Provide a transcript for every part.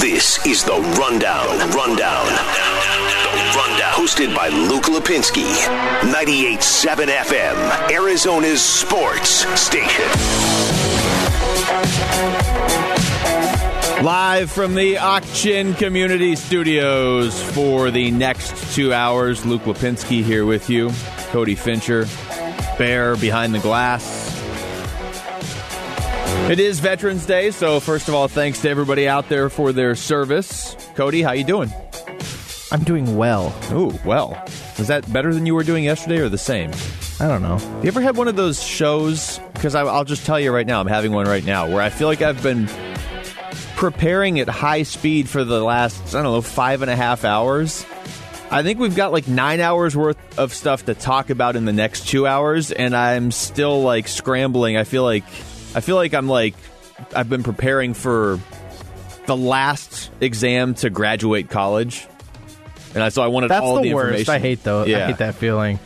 This is The Rundown. Hosted by Luke Lapinski. 98.7 FM, Arizona's sports station. Live from the Auction Community Studios for the next 2 hours. Luke Lapinski here with you. Cody Fincher, Bear behind the glass. It is Veterans Day, so first of all, thanks to everybody out there for their service. Cody, how you doing? I'm doing well. Ooh, well. Is that better than you were doing yesterday or the same? I don't know. You ever had one of those shows? Because I'll just tell you right now, I'm having one right now, where I feel like I've been preparing at high speed for the last, 5.5 hours. I think we've got 9 hours worth of stuff to talk about in the next 2 hours, and I'm still scrambling. I feel like I've been preparing for the last exam to graduate college, and so I wanted all the information. That's the worst. I hate though. Yeah. I hate that feeling.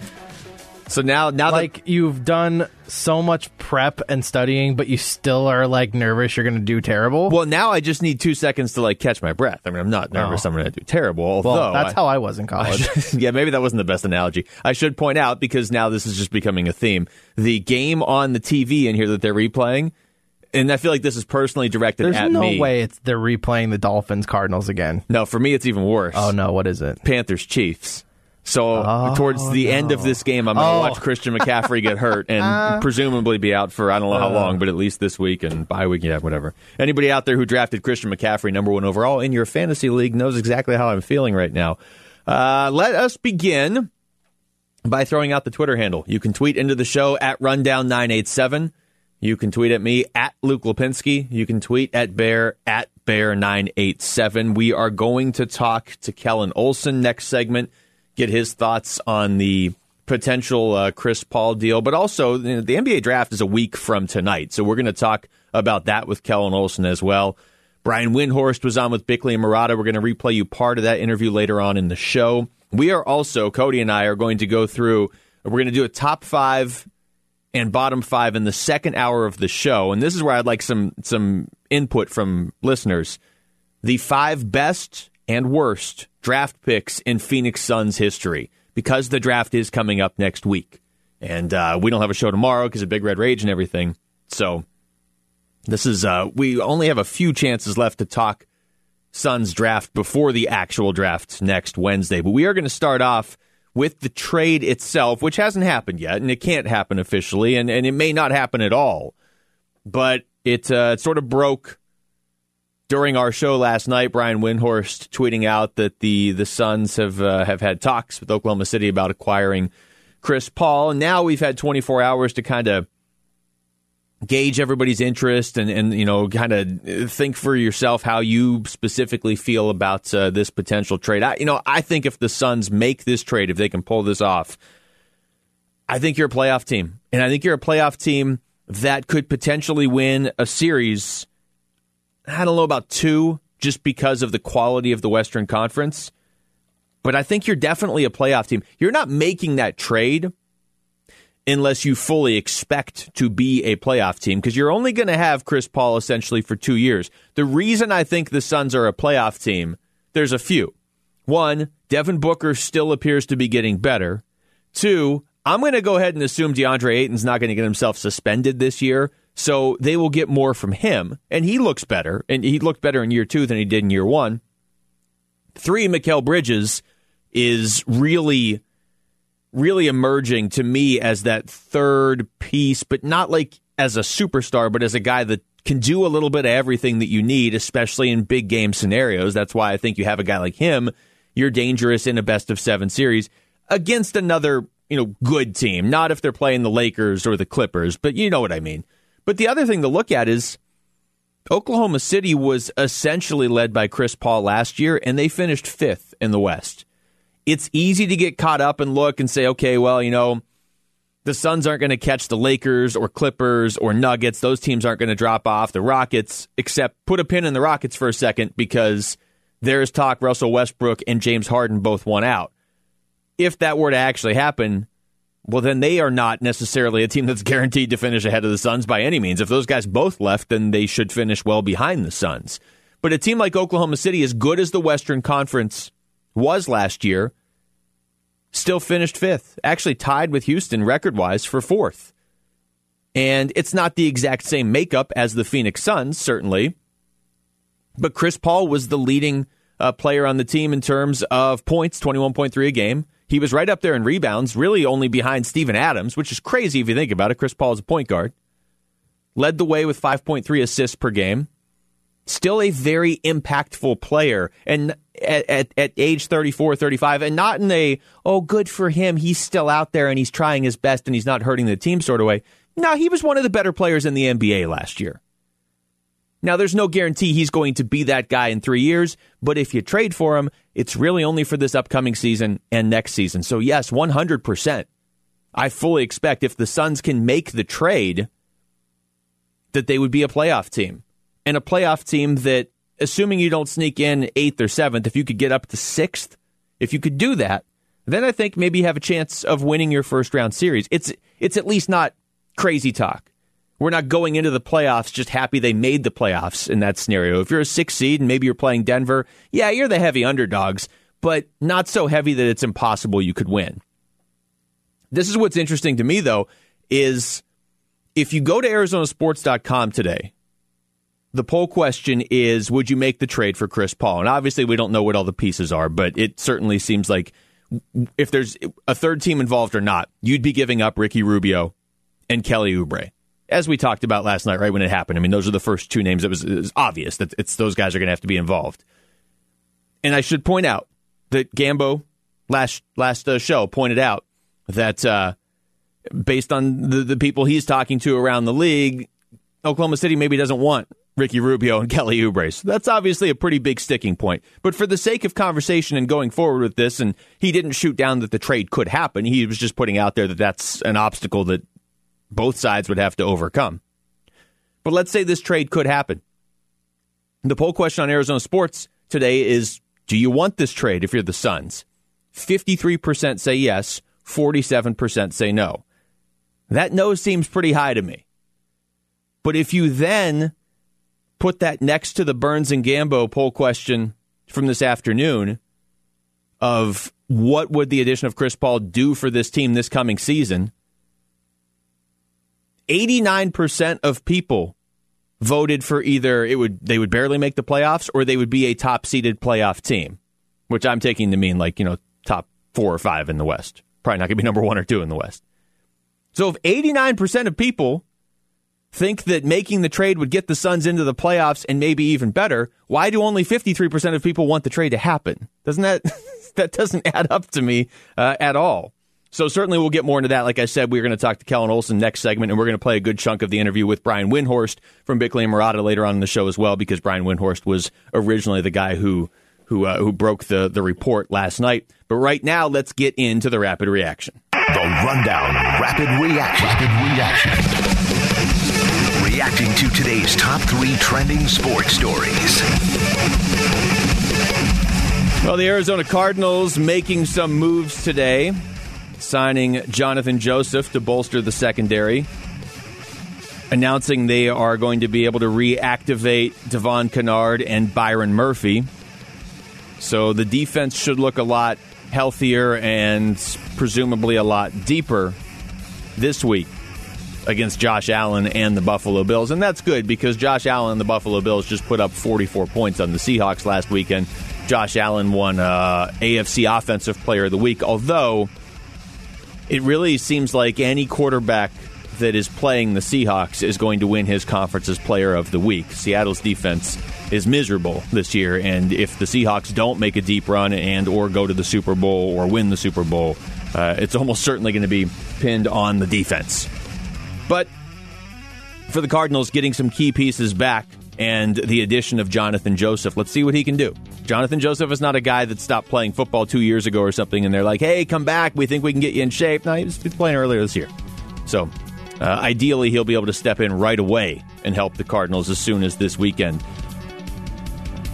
So now that you've done so much prep and studying, but you still are nervous you're going to do terrible. Well, now I just need 2 seconds to catch my breath. I'm not nervous I'm going to do terrible. Although that's how I was in college. Yeah, maybe that wasn't the best analogy. I should point out, because now this is just becoming a theme, the game on the TV in here that they're replaying, and I feel like this is personally directed at me. There's no way they're replaying the Dolphins Cardinals again. No, for me it's even worse. Oh no, what is it? Panthers Chiefs. So towards the end of this game, I'm going to watch Christian McCaffrey get hurt and presumably be out for I don't know how long, but at least this week and bye week, yeah, whatever. Anybody out there who drafted Christian McCaffrey #1 overall in your fantasy league knows exactly how I'm feeling right now. Let us begin by throwing out the Twitter handle. You can tweet into the show at Rundown987. You can tweet at me at Luke Lapinski. You can tweet at Bear987. We are going to talk to Kellen Olson next segment. Get his thoughts on the potential Chris Paul deal. But also, the NBA draft is a week from tonight, so we're going to talk about that with Kellen Olson as well. Brian Windhorst was on with Bickley and Murata. We're going to replay you part of that interview later on in the show. We are also, Cody and I, are going to go through, we're going to do a top five and bottom five in the second hour of the show. And this is where I'd like some input from listeners. The five best and worst draft picks in Phoenix Suns history, because the draft is coming up next week. And we don't have a show tomorrow because of Big Red Rage and everything. So this is we only have a few chances left to talk Suns draft before the actual draft next Wednesday. But we are going to start off with the trade itself, which hasn't happened yet, and it can't happen officially, and it may not happen at all. But it sort of broke during our show last night. Brian Windhorst tweeting out that the Suns have had talks with Oklahoma City about acquiring Chris Paul. And now we've had 24 hours to kind of gauge everybody's interest and kind of think for yourself how you specifically feel about this potential trade. I think if the Suns make this trade, if they can pull this off, I think you're a playoff team. And I think you're a playoff team that could potentially win a series. I don't know about two, just because of the quality of the Western Conference. But I think you're definitely a playoff team. You're not making that trade unless you fully expect to be a playoff team, because you're only going to have Chris Paul essentially for 2 years. The reason I think the Suns are a playoff team, there's a few. One, Devin Booker still appears to be getting better. Two, I'm going to go ahead and assume DeAndre Ayton's not going to get himself suspended this year, so they will get more from him, and he looks better. And he looked better in year two than he did in year one. Three, Mikal Bridges is really, really emerging to me as that third piece, but not as a superstar, but as a guy that can do a little bit of everything that you need, especially in big game scenarios. That's why I think you have a guy like him. You're dangerous in a best-of-7 series against another, good team. Not if they're playing the Lakers or the Clippers, but you know what I mean. But the other thing to look at is Oklahoma City was essentially led by Chris Paul last year, and they finished 5th in the West. It's easy to get caught up and look and say, okay, well, the Suns aren't going to catch the Lakers or Clippers or Nuggets. Those teams aren't going to drop off. The Rockets, except put a pin in the Rockets for a second, because there is talk Russell Westbrook and James Harden both won out. If that were to actually happen, well, then they are not necessarily a team that's guaranteed to finish ahead of the Suns by any means. If those guys both left, then they should finish well behind the Suns. But a team like Oklahoma City, as good as the Western Conference was last year, still finished fifth. Actually tied with Houston record-wise for fourth. And it's not the exact same makeup as the Phoenix Suns, certainly. But Chris Paul was the leading player on the team in terms of points, 21.3 a game. He was right up there in rebounds, really only behind Steven Adams, which is crazy if you think about it. Chris Paul is a point guard. Led the way with 5.3 assists per game. Still a very impactful player, and at age 34, 35, and not in a, oh, good for him, he's still out there and he's trying his best and he's not hurting the team sort of way. No, he was one of the better players in the NBA last year. Now, there's no guarantee he's going to be that guy in 3 years, but if you trade for him, it's really only for this upcoming season and next season. So, yes, 100%. I fully expect if the Suns can make the trade that they would be a playoff team. And a playoff team that, assuming you don't sneak in 8th or 7th, if you could get up to 6th, if you could do that, then I think maybe you have a chance of winning your first-round series. It's at least not crazy talk. We're not going into the playoffs just happy they made the playoffs in that scenario. If you're a 6th seed and maybe you're playing Denver, yeah, you're the heavy underdogs, but not so heavy that it's impossible you could win. This is what's interesting to me, though, is if you go to ArizonaSports.com today, the poll question is, would you make the trade for Chris Paul? And obviously we don't know what all the pieces are, but it certainly seems like if there's a third team involved or not, you'd be giving up Ricky Rubio and Kelly Oubre. As we talked about last night, right when it happened. I mean, those are the first two names. It was obvious that those guys are going to have to be involved. And I should point out that Gambo last show pointed out that based on the people he's talking to around the league, Oklahoma City maybe doesn't want Ricky Rubio and Kelly Oubre. So that's obviously a pretty big sticking point. But for the sake of conversation and going forward with this, and he didn't shoot down that the trade could happen. He was just putting out there that that's an obstacle that both sides would have to overcome. But let's say this trade could happen. The poll question on Arizona Sports today is, do you want this trade if you're the Suns? 53% say yes, 47% say no. That no seems pretty high to me. But if you then put that next to the Burns and Gambo poll question from this afternoon of what would the addition of Chris Paul do for this team this coming season, 89% of people voted for either they would barely make the playoffs or they would be a top-seeded playoff team, which I'm taking to mean like, top 4 or 5 in the West. Probably not going to be number 1 or 2 in the West. So if 89% of people think that making the trade would get the Suns into the playoffs and maybe even better, why do only 53% of people want the trade to happen? Doesn't that that doesn't add up to me at all? So certainly we'll get more into that. Like I said, we're going to talk to Kellen Olson next segment, and we're going to play a good chunk of the interview with Brian Windhorst from Bickley and Murata later on in the show as well, because Brian Windhorst was originally the guy who broke the report last night. But right now, let's get into the Rapid Reaction. The Rundown. Rapid Reaction. Reacting to today's top 3 trending sports stories. Well, the Arizona Cardinals making some moves today. Signing Jonathan Joseph to bolster the secondary. Announcing they are going to be able to reactivate Devon Kennard and Byron Murphy. So the defense should look a lot healthier and presumably a lot deeper this week against Josh Allen and the Buffalo Bills. And that's good because Josh Allen and the Buffalo Bills just put up 44 points on the Seahawks last weekend. Josh Allen won AFC Offensive Player of the Week, although it really seems like any quarterback that is playing the Seahawks is going to win his conference's player of the week. Seattle's defense is miserable this year, and if the Seahawks don't make a deep run and or go to the Super Bowl or win the Super Bowl, it's almost certainly going to be pinned on the defense. But for the Cardinals, getting some key pieces back and the addition of Jonathan Joseph, let's see what he can do. Jonathan Joseph is not a guy that stopped playing football 2 years ago or something, and they're like, hey, come back, we think we can get you in shape. No, he was playing earlier this year. So ideally, he'll be able to step in right away and help the Cardinals as soon as this weekend.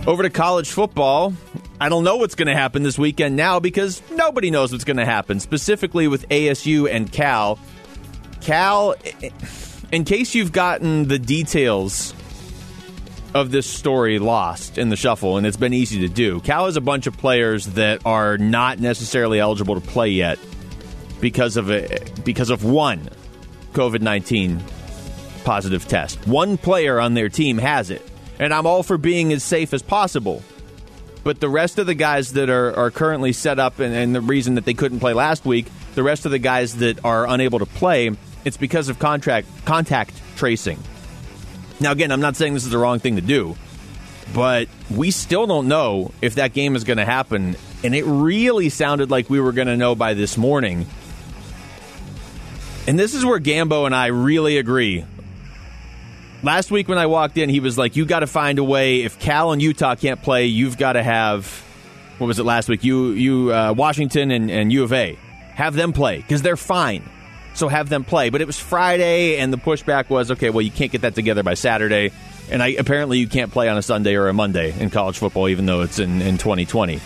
Over to college football, I don't know what's going to happen this weekend now because nobody knows what's going to happen, specifically with ASU and Cal. Cal, in case you've gotten the details of this story lost in the shuffle, and it's been easy to do. Cal has a bunch of players that are not necessarily eligible to play yet because of one COVID-19 positive test. One player on their team has it, and I'm all for being as safe as possible. But the rest of the guys that are currently set up, and the reason that they couldn't play last week, the rest of the guys that are unable to play, it's because of contact tracing. Now, again, I'm not saying this is the wrong thing to do, but we still don't know if that game is going to happen, and it really sounded like we were going to know by this morning. And this is where Gambo and I really agree. Last week when I walked in, he was like, you got to find a way. If Cal and Utah can't play, you've got to have, what was it last week? Washington and U of A. Have them play because they're fine. So have them play. But it was Friday, and the pushback was, okay, well, you can't get that together by Saturday. And apparently you can't play on a Sunday or a Monday in college football, even though it's in 2020.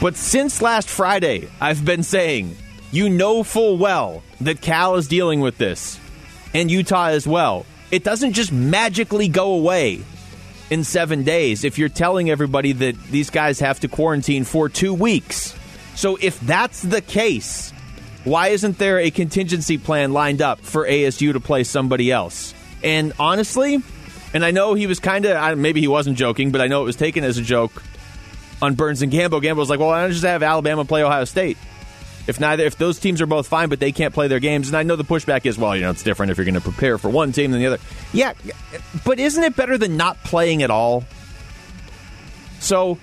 But since last Friday, I've been saying, you know full well that Cal is dealing with this. And Utah as well. It doesn't just magically go away in 7 days if you're telling everybody that these guys have to quarantine for 2 weeks. So if that's the case, why isn't there a contingency plan lined up for ASU to play somebody else? And honestly, and I know he was kind of, maybe he wasn't joking, but I know it was taken as a joke on Burns and Gambo. Gambo's like, well, why don't just have Alabama play Ohio State? If those teams are both fine, but they can't play their games, and I know the pushback is, well, you know, it's different if you're going to prepare for one team than the other. Yeah, but isn't it better than not playing at all? So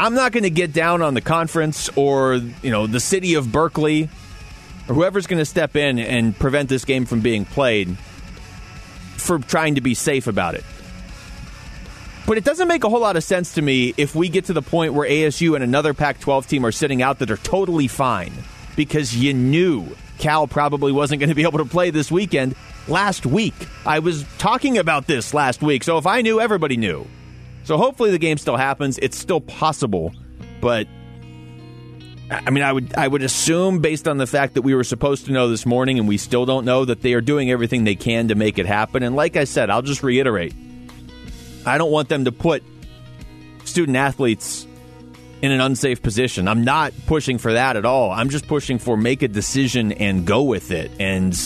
I'm not going to get down on the conference or, you know, the city of Berkeley or whoever's going to step in and prevent this game from being played for trying to be safe about it. But it doesn't make a whole lot of sense to me if we get to the point where ASU and another Pac-12 team are sitting out that are totally fine because you knew Cal probably wasn't going to be able to play this weekend last week. I was talking about this last week, so if I knew, everybody knew. So hopefully the game still happens. It's still possible, but I mean, I would assume based on the fact that we were supposed to know this morning and we still don't know that they are doing everything they can to make it happen. And like I said, I'll just reiterate. I don't want them to put student-athletes in an unsafe position. I'm not pushing for that at all. I'm just pushing for make a decision and go with it. And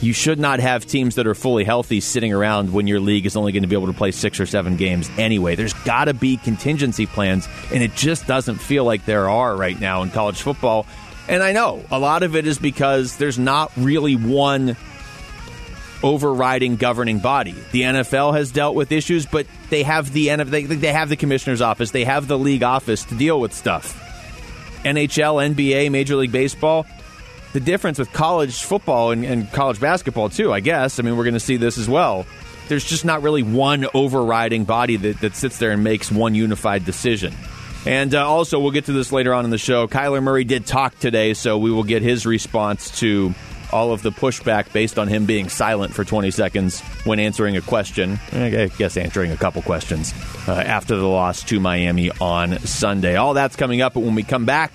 you should not have teams that are fully healthy sitting around when your league is only going to be able to play 6 or 7 games anyway. There's got to be contingency plans, and it just doesn't feel like there are right now in college football. And I know a lot of it is because there's not really one overriding governing body. The NFL has dealt with issues, but they have the commissioner's office, they have the league office to deal with stuff. NHL, NBA, Major League Baseball. The difference with college football and college basketball too, I guess. I mean, we're going to see this as well. There's just not really one overriding body that sits there and makes one unified decision. And also, we'll get to this later on in the show. Kyler Murray did talk today, so we will get his response to all of the pushback based on him being silent for 20 seconds when answering a question, I guess answering a couple questions, after the loss to Miami on Sunday. All that's coming up, but when we come back,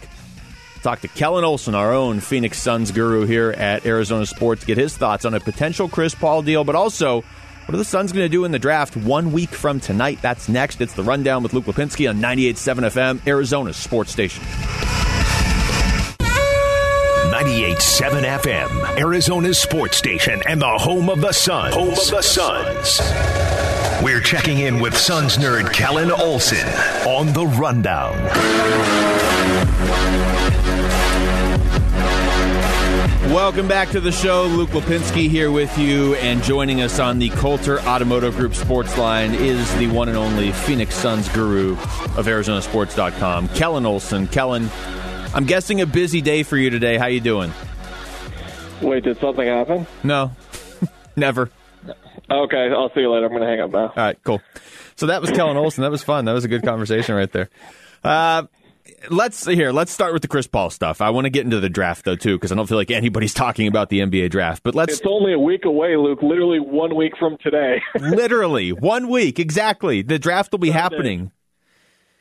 talk to Kellen Olson, our own Phoenix Suns guru here at Arizona Sports, get his thoughts on a potential Chris Paul deal, but also what are the Suns going to do in the draft 1 week from tonight? That's next. It's The Rundown with Luke Lapinski on 98.7 FM, Arizona Sports Station. 98.7 FM, Arizona's sports station and the home of the Suns. Home of the Suns. We're checking in with Suns nerd Kellen Olson on The Rundown. Welcome back to the show. Luke Lapinski here with you, and joining us on the Coulter Automotive Group sports line is the one and only Phoenix Suns guru of ArizonaSports.com, Kellen Olson. Kellen, I'm guessing a busy day for you today. How you doing? Wait, did something happen? No, never. Okay, I'll see you later. I'm going to hang up now. All right, cool. So that was Kellen Olson. That was fun. That was a good conversation right there. Let's start with the Chris Paul stuff. I want to get into the draft, though, too, because I don't feel like anybody's talking about the NBA draft. But it's only a week away, Luke. Literally 1 week from today. Literally 1 week, exactly. The draft will be happening.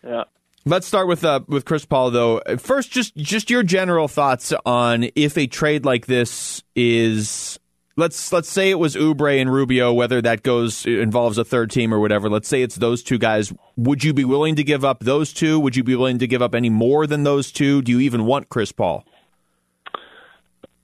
Yeah. Let's start with Chris Paul, though. First, just your general thoughts on if a trade like this is let's say it was Oubre and Rubio, whether that involves a third team or whatever. Let's say it's those two guys. Would you be willing to give up those two? Would you be willing to give up any more than those two? Do you even want Chris Paul?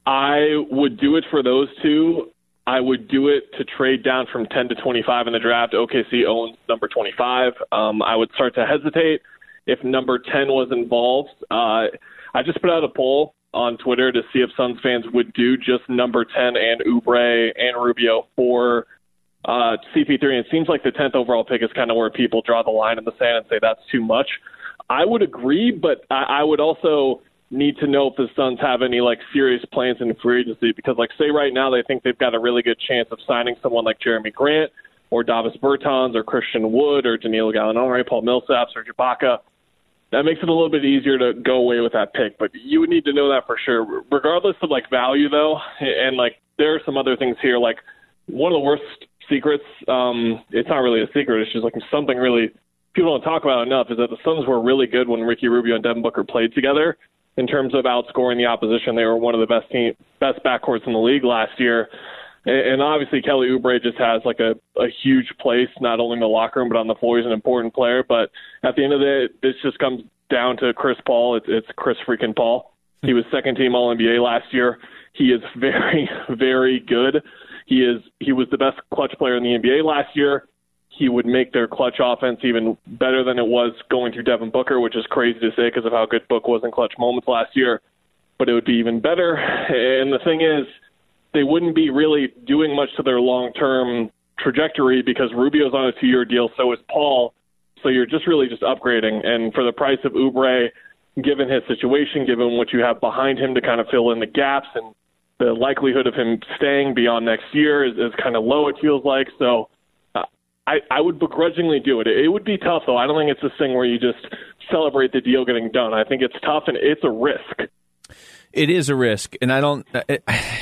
I would do it for those two. I would do it to trade down from 10 to 25 in the draft. OKC owns number 25. I would start to hesitate if number 10 was involved. I just put out a poll on Twitter to see if Suns fans would do just number 10 and Oubre and Rubio for CP3. And it seems like the 10th overall pick is kind of where people draw the line in the sand and say that's too much. I would agree, but I would also need to know if the Suns have any serious plans in free agency, because say right now they think they've got a really good chance of signing someone like Jeremy Grant or Davis Bertans or Christian Wood or Danilo Gallinari, Paul Millsaps or Ibaka. That makes it a little bit easier to go away with that pick, but you would need to know that for sure. Regardless of value though, and there are some other things here, one of the worst secrets, it's not really a secret, it's just something really people don't talk about enough, is that the Suns were really good when Ricky Rubio and Devin Booker played together. In terms of outscoring the opposition, they were one of the best backcourts in the league last year. And obviously, Kelly Oubre just has a huge place, not only in the locker room, but on the floor. He's an important player. But at the end of the day, this just comes down to Chris Paul. It's Chris freaking Paul. He was second-team All-NBA last year. He is very, very good. He was the best clutch player in the NBA last year. He would make their clutch offense even better than it was going through Devin Booker, which is crazy to say because of how good Book was in clutch moments last year. But it would be even better. And the thing is, they wouldn't be really doing much to their long-term trajectory because Rubio's on a 2-year deal, so is Paul. So you're just upgrading. And for the price of Oubre, given his situation, given what you have behind him to kind of fill in the gaps, and the likelihood of him staying beyond next year is kind of low, it feels like. So I would begrudgingly do it. It would be tough, though. I don't think it's this thing where you just celebrate the deal getting done. I think it's tough, and it's a risk. It is a risk, and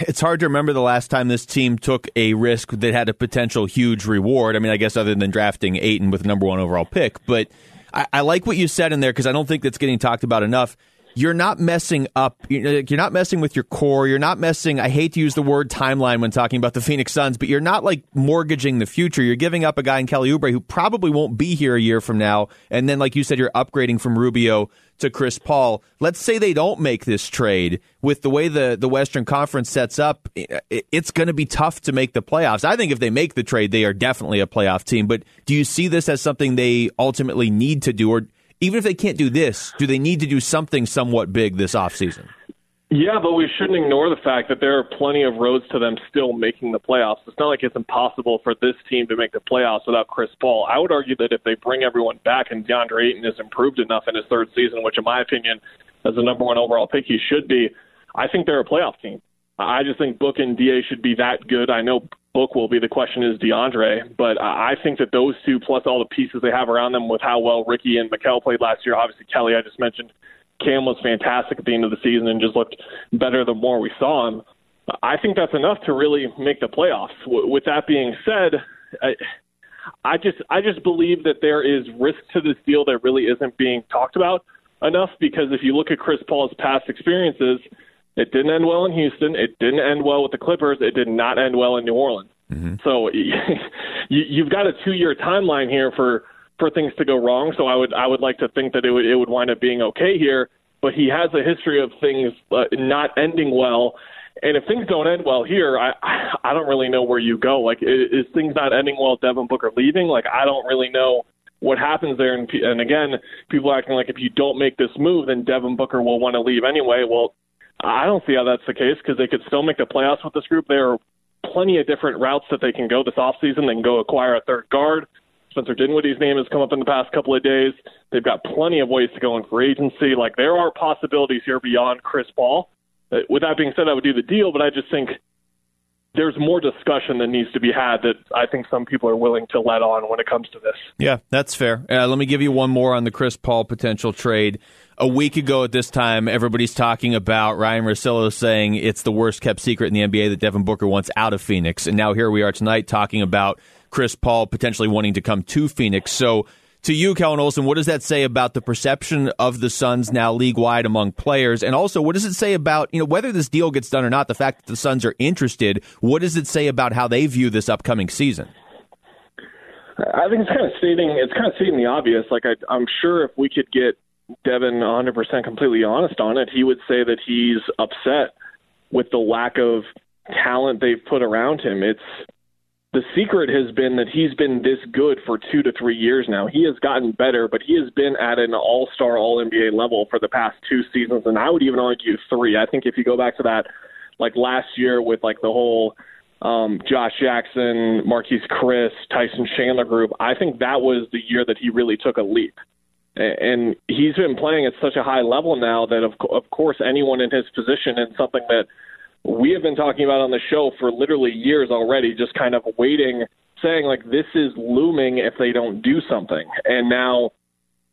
it's hard to remember the last time this team took a risk that had a potential huge reward. I mean, I guess other than drafting Ayton with number 1 overall pick. But I like what you said in there because I don't think that's getting talked about enough. You're not messing up. You're not messing with your core. You're not messing. I hate to use the word timeline when talking about the Phoenix Suns, but you're not mortgaging the future. You're giving up a guy in Kelly Oubre who probably won't be here a year from now. And then, like you said, you're upgrading from Rubio to Chris Paul. Let's say they don't make this trade. With the way the Western Conference sets up, it's going to be tough to make the playoffs. I think if they make the trade, they are definitely a playoff team. But do you see this as something they ultimately need to do, or even if they can't do this, do they need to do something somewhat big this offseason? Yeah, but we shouldn't ignore the fact that there are plenty of roads to them still making the playoffs. It's not like it's impossible for this team to make the playoffs without Chris Paul. I would argue that if they bring everyone back and DeAndre Ayton has improved enough in his third season, which in my opinion, as the number 1 overall pick he should be, I think they're a playoff team. I just think Book and DA should be that good. I know Book will be. The question is DeAndre, but I think that those two, plus all the pieces they have around them with how well Ricky and Mikal played last year, obviously Kelly, I just mentioned, Cam was fantastic at the end of the season and just looked better the more we saw him. I think that's enough to really make the playoffs. With that being said, I just believe that there is risk to this deal that really isn't being talked about enough, because if you look at Chris Paul's past experiences, it didn't end well in Houston. It didn't end well with the Clippers. It did not end well in New Orleans. Mm-hmm. So you've got a 2-year timeline here for things to go wrong. So I would like to think that it would wind up being okay here. But he has a history of things not ending well. And if things don't end well here, I don't really know where you go. Is things not ending well? Devin Booker leaving? I don't really know what happens there. And again, people acting if you don't make this move, then Devin Booker will want to leave anyway. Well, I don't see how that's the case, because they could still make the playoffs with this group. There are plenty of different routes that they can go this offseason. They can go acquire a third guard. Spencer Dinwiddie's name has come up in the past couple of days. They've got plenty of ways to go in free agency. There are possibilities here beyond Chris Paul. With that being said, I would do the deal, but I just think there's more discussion that needs to be had that I think some people are willing to let on when it comes to this. Yeah, that's fair. Let me give you one more on the Chris Paul potential trade. A week ago at this time, everybody's talking about Ryan Russillo saying it's the worst-kept secret in the NBA that Devin Booker wants out of Phoenix. And now here we are tonight talking about Chris Paul potentially wanting to come to Phoenix. So to you, Kellen Olson, what does that say about the perception of the Suns now league-wide among players? And also, what does it say about, you know, whether this deal gets done or not, the fact that the Suns are interested, what does it say about how they view this upcoming season? I think it's kind of stating the obvious. Like, I'm sure if we could get Devin 100% completely honest on it, he would say that he's upset with the lack of talent they've put around him. The secret has been that he's been this good for 2 to 3 years now. He has gotten better, but he has been at an all-star, all-NBA level for the past 2 seasons, and I would even argue 3. I think if you go back to that, like last year with like the whole Josh Jackson, Marquise Chris, Tyson Chandler group, I think that was the year that he really took a leap. And he's been playing at such a high level now that, of course, anyone in his position, and something that we have been talking about on the show for literally years already, just kind of waiting, saying, like, this is looming if they don't do something. And now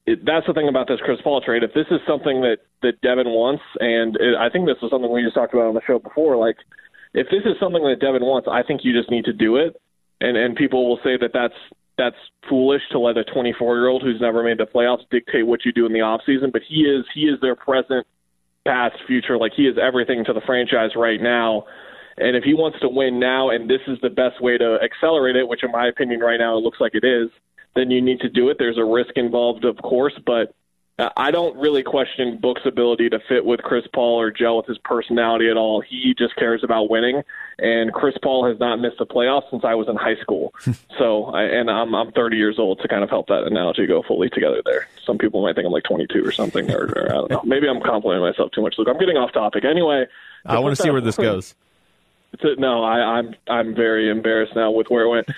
that's the thing about this Chris Paul trade. If this is something that Devin wants, and I think this was something we just talked about on the show before, like, if this is something that Devin wants, I think you just need to do it. And people will say that that's foolish to let a 24-year-old who's never made the playoffs dictate what you do in the offseason, but he is their present, past, future. Like, he is everything to the franchise right now. And if he wants to win now, and this is the best way to accelerate it, which in my opinion right now it looks like it is, then you need to do it. There's a risk involved, of course, but I don't really question Book's ability to fit with Chris Paul or gel with his personality at all. He just cares about winning, and Chris Paul has not missed a playoff since I was in high school. I'm 30 years old, to kind of help that analogy go fully together there. Some people might think I'm like 22 or something, or I don't know. Maybe I'm complimenting myself too much, Luke. I'm getting off topic. Anyway, I want to see where this goes. I'm very embarrassed now with where it went.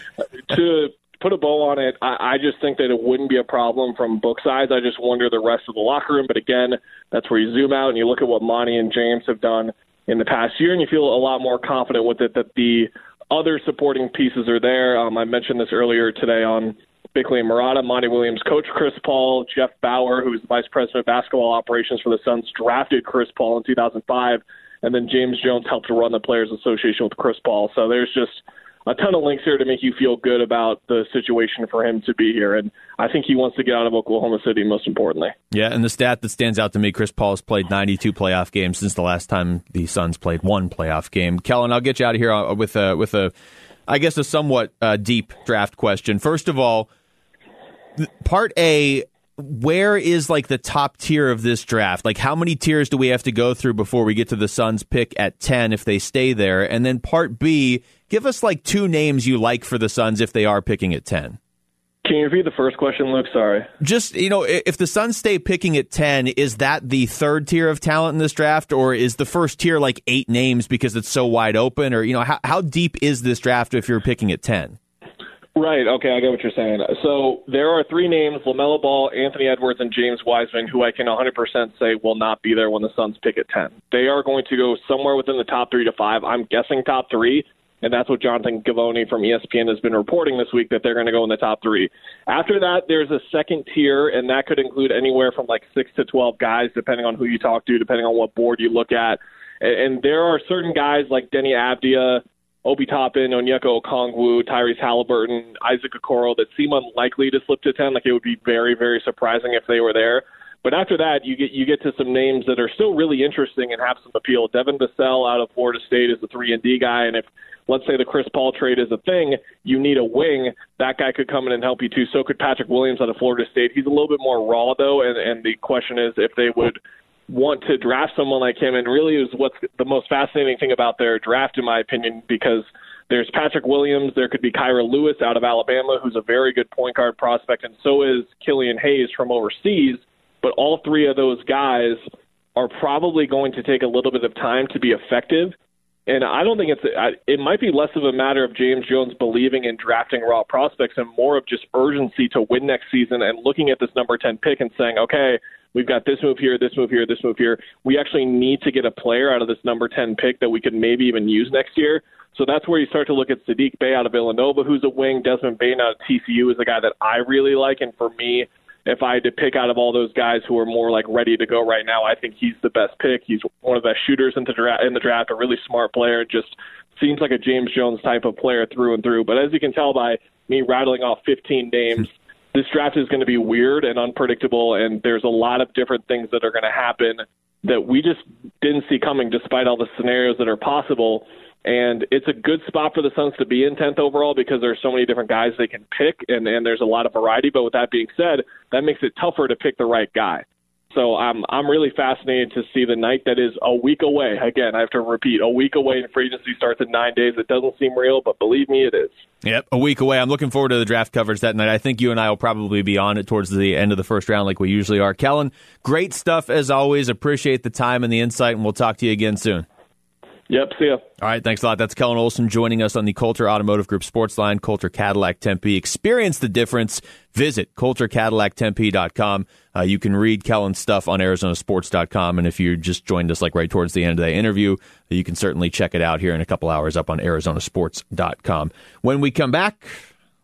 To put a bow on it, I just think that it wouldn't be a problem from Book's eyes. I just wonder the rest of the locker room. But again, that's where you zoom out and you look at what Monty and James have done in the past year, and you feel a lot more confident with it that the other supporting pieces are there. I mentioned this earlier today on Bickley and Murata. Monty Williams coached Chris Paul. Jeff Bauer, who's the vice president of basketball operations for the Suns, drafted Chris Paul in 2005, and then James Jones helped to run the Players Association with Chris Paul. So there's just a ton of links here to make you feel good about the situation for him to be here. And I think he wants to get out of Oklahoma City, most importantly. Yeah, and the stat that stands out to me, Chris Paul has played 92 playoff games since the last time the Suns played one playoff game. Kellen, I'll get you out of here with a somewhat deep draft question. First of all, part A, where is like the top tier of this draft? Like, how many tiers do we have to go through before we get to the Suns pick at 10 if they stay there? And then part B, give us like 2 names you like for the Suns if they are picking at 10. Can you repeat the first question, Luke? Sorry. Just, you know, if the Suns stay picking at 10, is that the third tier of talent in this draft, or is the first tier like 8 names because it's so wide open? Or, you know, how deep is this draft if you're picking at 10? Right. Okay, I get what you're saying. So there are 3 names, LaMelo Ball, Anthony Edwards, and James Wiseman, who I can 100% say will not be there when the Suns pick at 10. They are going to go somewhere within the top 3 to 5. I'm guessing top 3. And that's what Jonathan Givony from ESPN has been reporting this week, that they're going to go in the top 3. After that, there's a second tier, and that could include anywhere from like 6 to 12 guys, depending on who you talk to, depending on what board you look at. And there are certain guys like Denny Abdia, Obi Toppin, Onyeka Okongwu, Tyrese Halliburton, Isaac Okoro that seem unlikely to slip to 10. Like, it would be very, very surprising if they were there. But after that, you get to some names that are still really interesting and have some appeal. Devin Vassell out of Florida State is a 3-and-D guy, and if, let's say, the Chris Paul trade is a thing, you need a wing. That guy could come in and help you too. So could Patrick Williams out of Florida State. He's a little bit more raw, though, and the question is if they would want to draft someone like him. And really is what's the most fascinating thing about their draft, in my opinion, because there's Patrick Williams, there could be Kyra Lewis out of Alabama, who's a very good point guard prospect, and so is Killian Hayes from overseas. But all 3 of those guys are probably going to take a little bit of time to be effective. And I don't think it might be less of a matter of James Jones believing in drafting raw prospects and more of just urgency to win next season and looking at this number 10 pick and saying, okay, we've got this move here, this move here, this move here. We actually need to get a player out of this number 10 pick that we could maybe even use next year. So that's where you start to look at Sadiq Bey out of Villanova, who's a wing. Desmond Bain out of TCU is a guy that I really like. And for me, if I had to pick out of all those guys who are more like ready to go right now, I think he's the best pick. He's one of the best shooters in the draft, a really smart player. Just seems like a James Jones type of player through and through. But as you can tell by me rattling off 15 names, this draft is going to be weird and unpredictable, and there's a lot of different things that are going to happen that we just didn't see coming despite all the scenarios that are possible. And it's a good spot for the Suns to be in 10th overall because there's so many different guys they can pick, and there's a lot of variety. But with that being said, that makes it tougher to pick the right guy. So I'm really fascinated to see the night that is a week away. Again, I have to repeat, a week away, and free agency starts in 9 days. It doesn't seem real, but believe me, it is. Yep, a week away. I'm looking forward to the draft coverage that night. I think you and I will probably be on it towards the end of the first round like we usually are. Kellen, great stuff as always. Appreciate the time and the insight, and we'll talk to you again soon. Yep, see ya. All right, thanks a lot. That's Kellen Olson joining us on the Coulter Automotive Group Sports Line, Coulter Cadillac Tempe. Experience the difference. Visit CoulterCadillacTempe.com. You can read Kellen's stuff on ArizonaSports.com, and if you just joined us like right towards the end of the interview, you can certainly check it out here in a couple hours up on ArizonaSports.com. When we come back,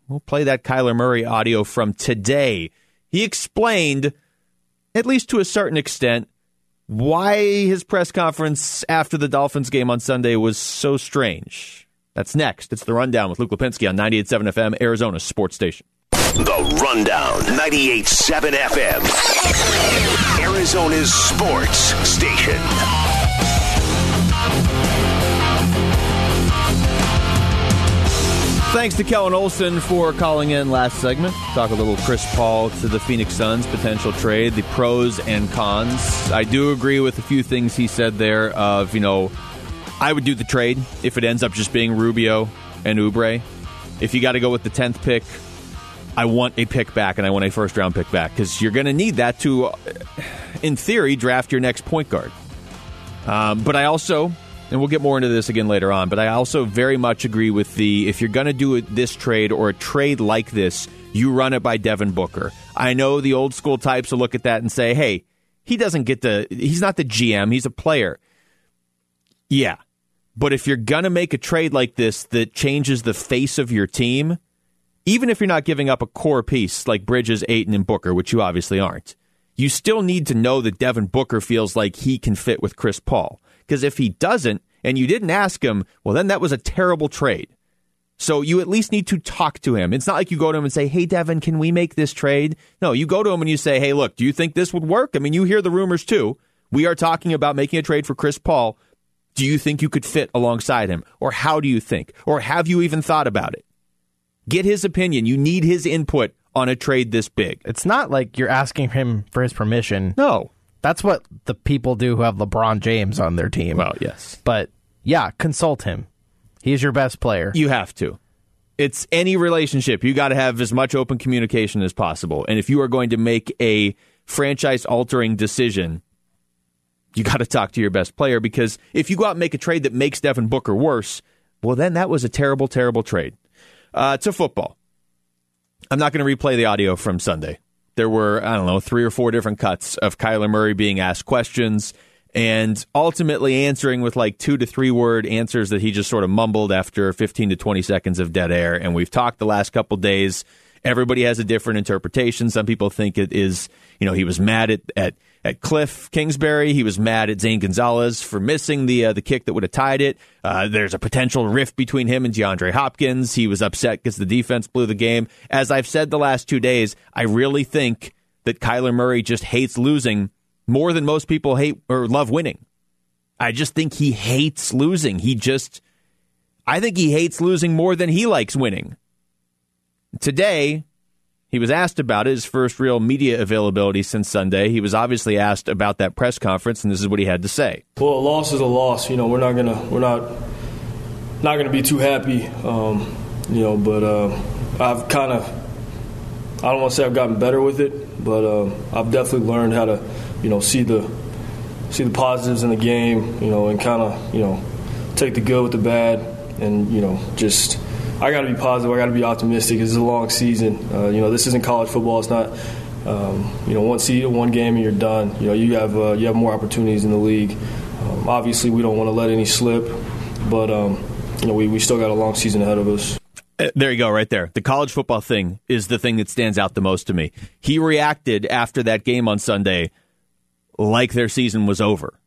we'll play that Kyler Murray audio from today. He explained, at least to a certain extent, why his press conference after the Dolphins game on Sunday was so strange. That's next. It's The Rundown with Luke Lapinski on 98.7 FM, Arizona Sports Station. The Rundown, 98.7 FM, Arizona's Sports Station. Thanks to Kellen Olson for calling in last segment. Talk a little Chris Paul to the Phoenix Suns potential trade, the pros and cons. I do agree with a few things he said there of, you know, I would do the trade if it ends up just being Rubio and Oubre. If you got to go with the 10th pick, I want a pick back, and I want a first-round pick back because you're going to need that to, in theory, draft your next point guard. But I also... and we'll get more into this again later on, but I also very much agree with the, if you're going to do this trade or a trade like this, you run it by Devin Booker. I know the old school types will look at that and say, hey, he's not the GM, he's a player. Yeah, but if you're going to make a trade like this that changes the face of your team, even if you're not giving up a core piece like Bridges, Ayton, and Booker, which you obviously aren't, you still need to know that Devin Booker feels like he can fit with Chris Paul. Because if he doesn't, and you didn't ask him, well, then that was a terrible trade. So you at least need to talk to him. It's not like you go to him and say, hey, Devin, can we make this trade? No, you go to him and you say, hey, look, do you think this would work? I mean, you hear the rumors, too. We are talking about making a trade for Chris Paul. Do you think you could fit alongside him? Or how do you think? Or have you even thought about it? Get his opinion. You need his input on a trade this big. It's not like you're asking him for his permission. No. That's what the people do who have LeBron James on their team. Well, yes. But, yeah, consult him. He's your best player. You have to. It's any relationship. You got to have as much open communication as possible. And if you are going to make a franchise-altering decision, you got to talk to your best player. Because if you go out and make a trade that makes Devin Booker worse, well, then that was a terrible, terrible trade. To football. I'm not going to replay the audio from Sunday. There were, I don't know, 3 or 4 different cuts of Kyler Murray being asked questions and ultimately answering with like 2 to 3 word answers that he just sort of mumbled after 15 to 20 seconds of dead air. And we've talked the last couple days. Everybody has a different interpretation. Some people think it is, you know, he was mad at Cliff Kingsbury. He was mad at Zane Gonzalez for missing the kick that would have tied it. There's a potential rift between him and DeAndre Hopkins. He was upset because the defense blew the game. As I've said the last 2 days, I really think that Kyler Murray just hates losing more than most people hate or love winning. I just think he hates losing. I think he hates losing more than he likes winning. Today, he was asked about it, his first real media availability since Sunday. He was obviously asked about that press conference, and this is what he had to say. Well, a loss is a loss. You know, we're not gonna be too happy. I've kind of, I don't want to say I've gotten better with it, but I've definitely learned how to, you know, see the positives in the game, you know, and kind of, you know, take the good with the bad, and you know, just. I got to be positive. I got to be optimistic. It's a long season. This isn't college football. It's not, one season, one game, and you're done. You know, you have more opportunities in the league. Obviously, we don't want to let any slip, but we still got a long season ahead of us. There you go, right there. The college football thing is the thing that stands out the most to me. He reacted after that game on Sunday like their season was over,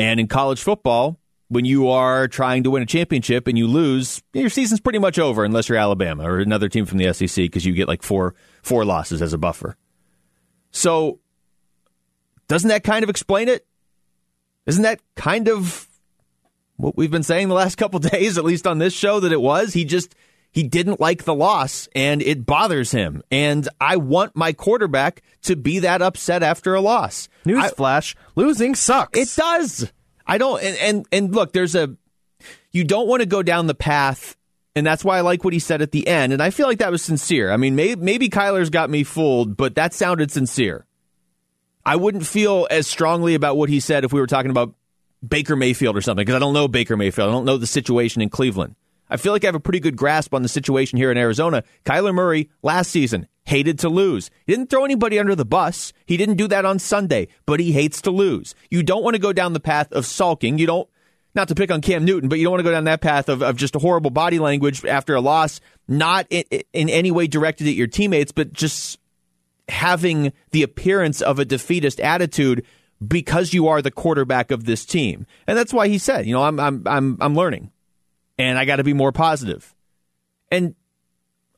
and in college football, when you are trying to win a championship and you lose, your season's pretty much over unless you're Alabama or another team from the SEC because you get like four losses as a buffer. So doesn't that kind of explain it? Isn't that kind of what we've been saying the last couple days, at least on this show, that it was? He didn't like the loss, and it bothers him. And I want my quarterback to be that upset after a loss. Newsflash, losing sucks. It does. I don't, and look, you don't want to go down the path, and that's why I like what he said at the end, and I feel like that was sincere. I mean, maybe Kyler's got me fooled, but that sounded sincere. I wouldn't feel as strongly about what he said if we were talking about Baker Mayfield or something, because I don't know Baker Mayfield. I don't know the situation in Cleveland. I feel like I have a pretty good grasp on the situation here in Arizona. Kyler Murray, last season, hated to lose. He didn't throw anybody under the bus. He didn't do that on Sunday, but he hates to lose. You don't want to go down the path of sulking. You don't, not to pick on Cam Newton, but you don't want to go down that path of just a horrible body language after a loss, not in any way directed at your teammates, but just having the appearance of a defeatist attitude because you are the quarterback of this team. And that's why he said, I'm learning. And I got to be more positive. And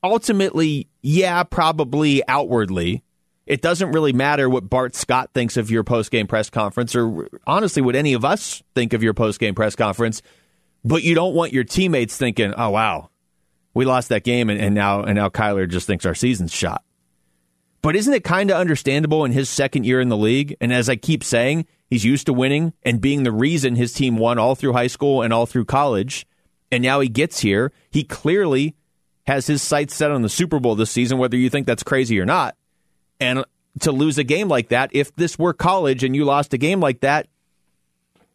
ultimately, yeah, probably outwardly, it doesn't really matter what Bart Scott thinks of your post-game press conference, or honestly, what any of us think of your post-game press conference. But you don't want your teammates thinking, "Oh wow, we lost that game, and now Kyler just thinks our season's shot." But isn't it kind of understandable in his second year in the league? And as I keep saying, he's used to winning and being the reason his team won all through high school and all through college. And now he gets here. He clearly has his sights set on the Super Bowl this season, whether you think that's crazy or not. And to lose a game like that, if this were college and you lost a game like that,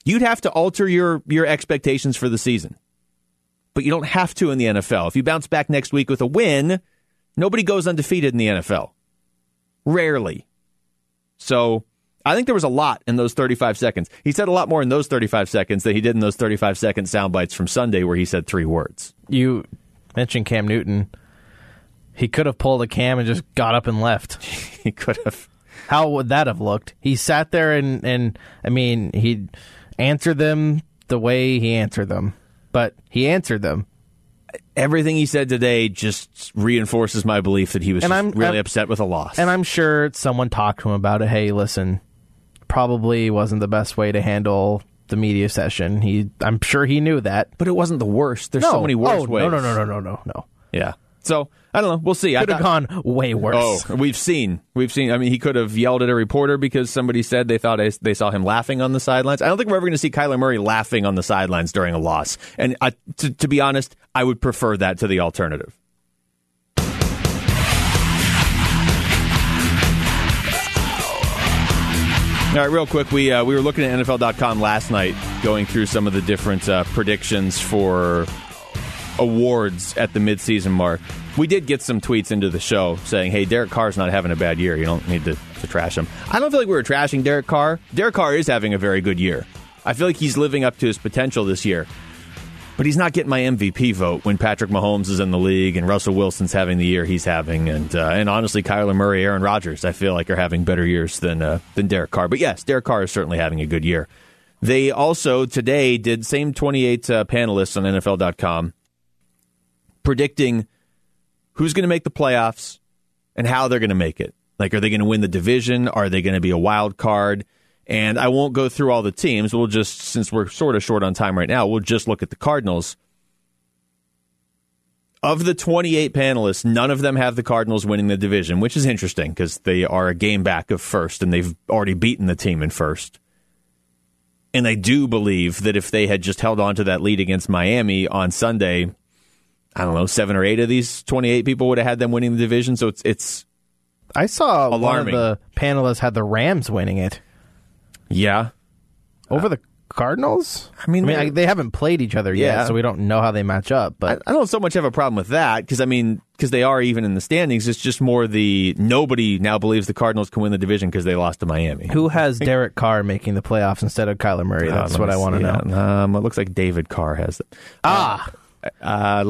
you'd have to alter your expectations for the season. But you don't have to in the NFL. If you bounce back next week with a win, nobody goes undefeated in the NFL. Rarely. So I think there was a lot in those 35 seconds. He said a lot more in those 35 seconds than he did in those 35-second sound bites from Sunday where he said three words. You mentioned Cam Newton. He could have pulled a Cam and just got up and left. He could have. How would that have looked? He sat there and he answered them the way he answered them. But he answered them. Everything he said today just reinforces my belief that he was really upset with a loss. And I'm sure someone talked to him about it. Hey, listen, probably wasn't the best way to handle the media session. I'm sure he knew that. But it wasn't the worst. There's so many worse ways. No. Yeah. So, I don't know. We'll see. Could have gone way worse. Oh, we've seen. I mean, he could have yelled at a reporter because somebody said they thought they saw him laughing on the sidelines. I don't think we're ever going to see Kyler Murray laughing on the sidelines during a loss. And to be honest, I would prefer that to the alternative. All right, real quick, we were looking at NFL.com last night, going through some of the different predictions for awards at the midseason mark. We did get some tweets into the show saying, hey, Derek Carr's not having a bad year. You don't need to trash him. I don't feel like we were trashing Derek Carr. Derek Carr is having a very good year. I feel like he's living up to his potential this year. But he's not getting my MVP vote when Patrick Mahomes is in the league and Russell Wilson's having the year he's having. And honestly, Kyler Murray, Aaron Rodgers, I feel like are having better years than Derek Carr. But yes, Derek Carr is certainly having a good year. They also today did same 28 panelists on NFL.com predicting who's going to make the playoffs and how they're going to make it. Like, are they going to win the division? Are they going to be a wild card? And I won't go through all the teams. We'll just, since we're sort of short on time right now, we'll just look at the Cardinals. Of the 28 panelists, none of them have the Cardinals winning the division, which is interesting because they are a game back of first, and they've already beaten the team in first. And I do believe that if they had just held on to that lead against Miami on Sunday, I don't know, 7 or 8 of these 28 people would have had them winning the division. So it's I saw alarming. One of the panelists had the Rams winning it. Yeah. Over the Cardinals? I mean, they haven't played each other yet, so we don't know how they match up. But I don't so much have a problem with that because they are even in the standings. It's just more the nobody now believes the Cardinals can win the division because they lost to Miami. Who has Derek Carr making the playoffs instead of Kyler Murray? That's what I want to know. It looks like David Carr has it.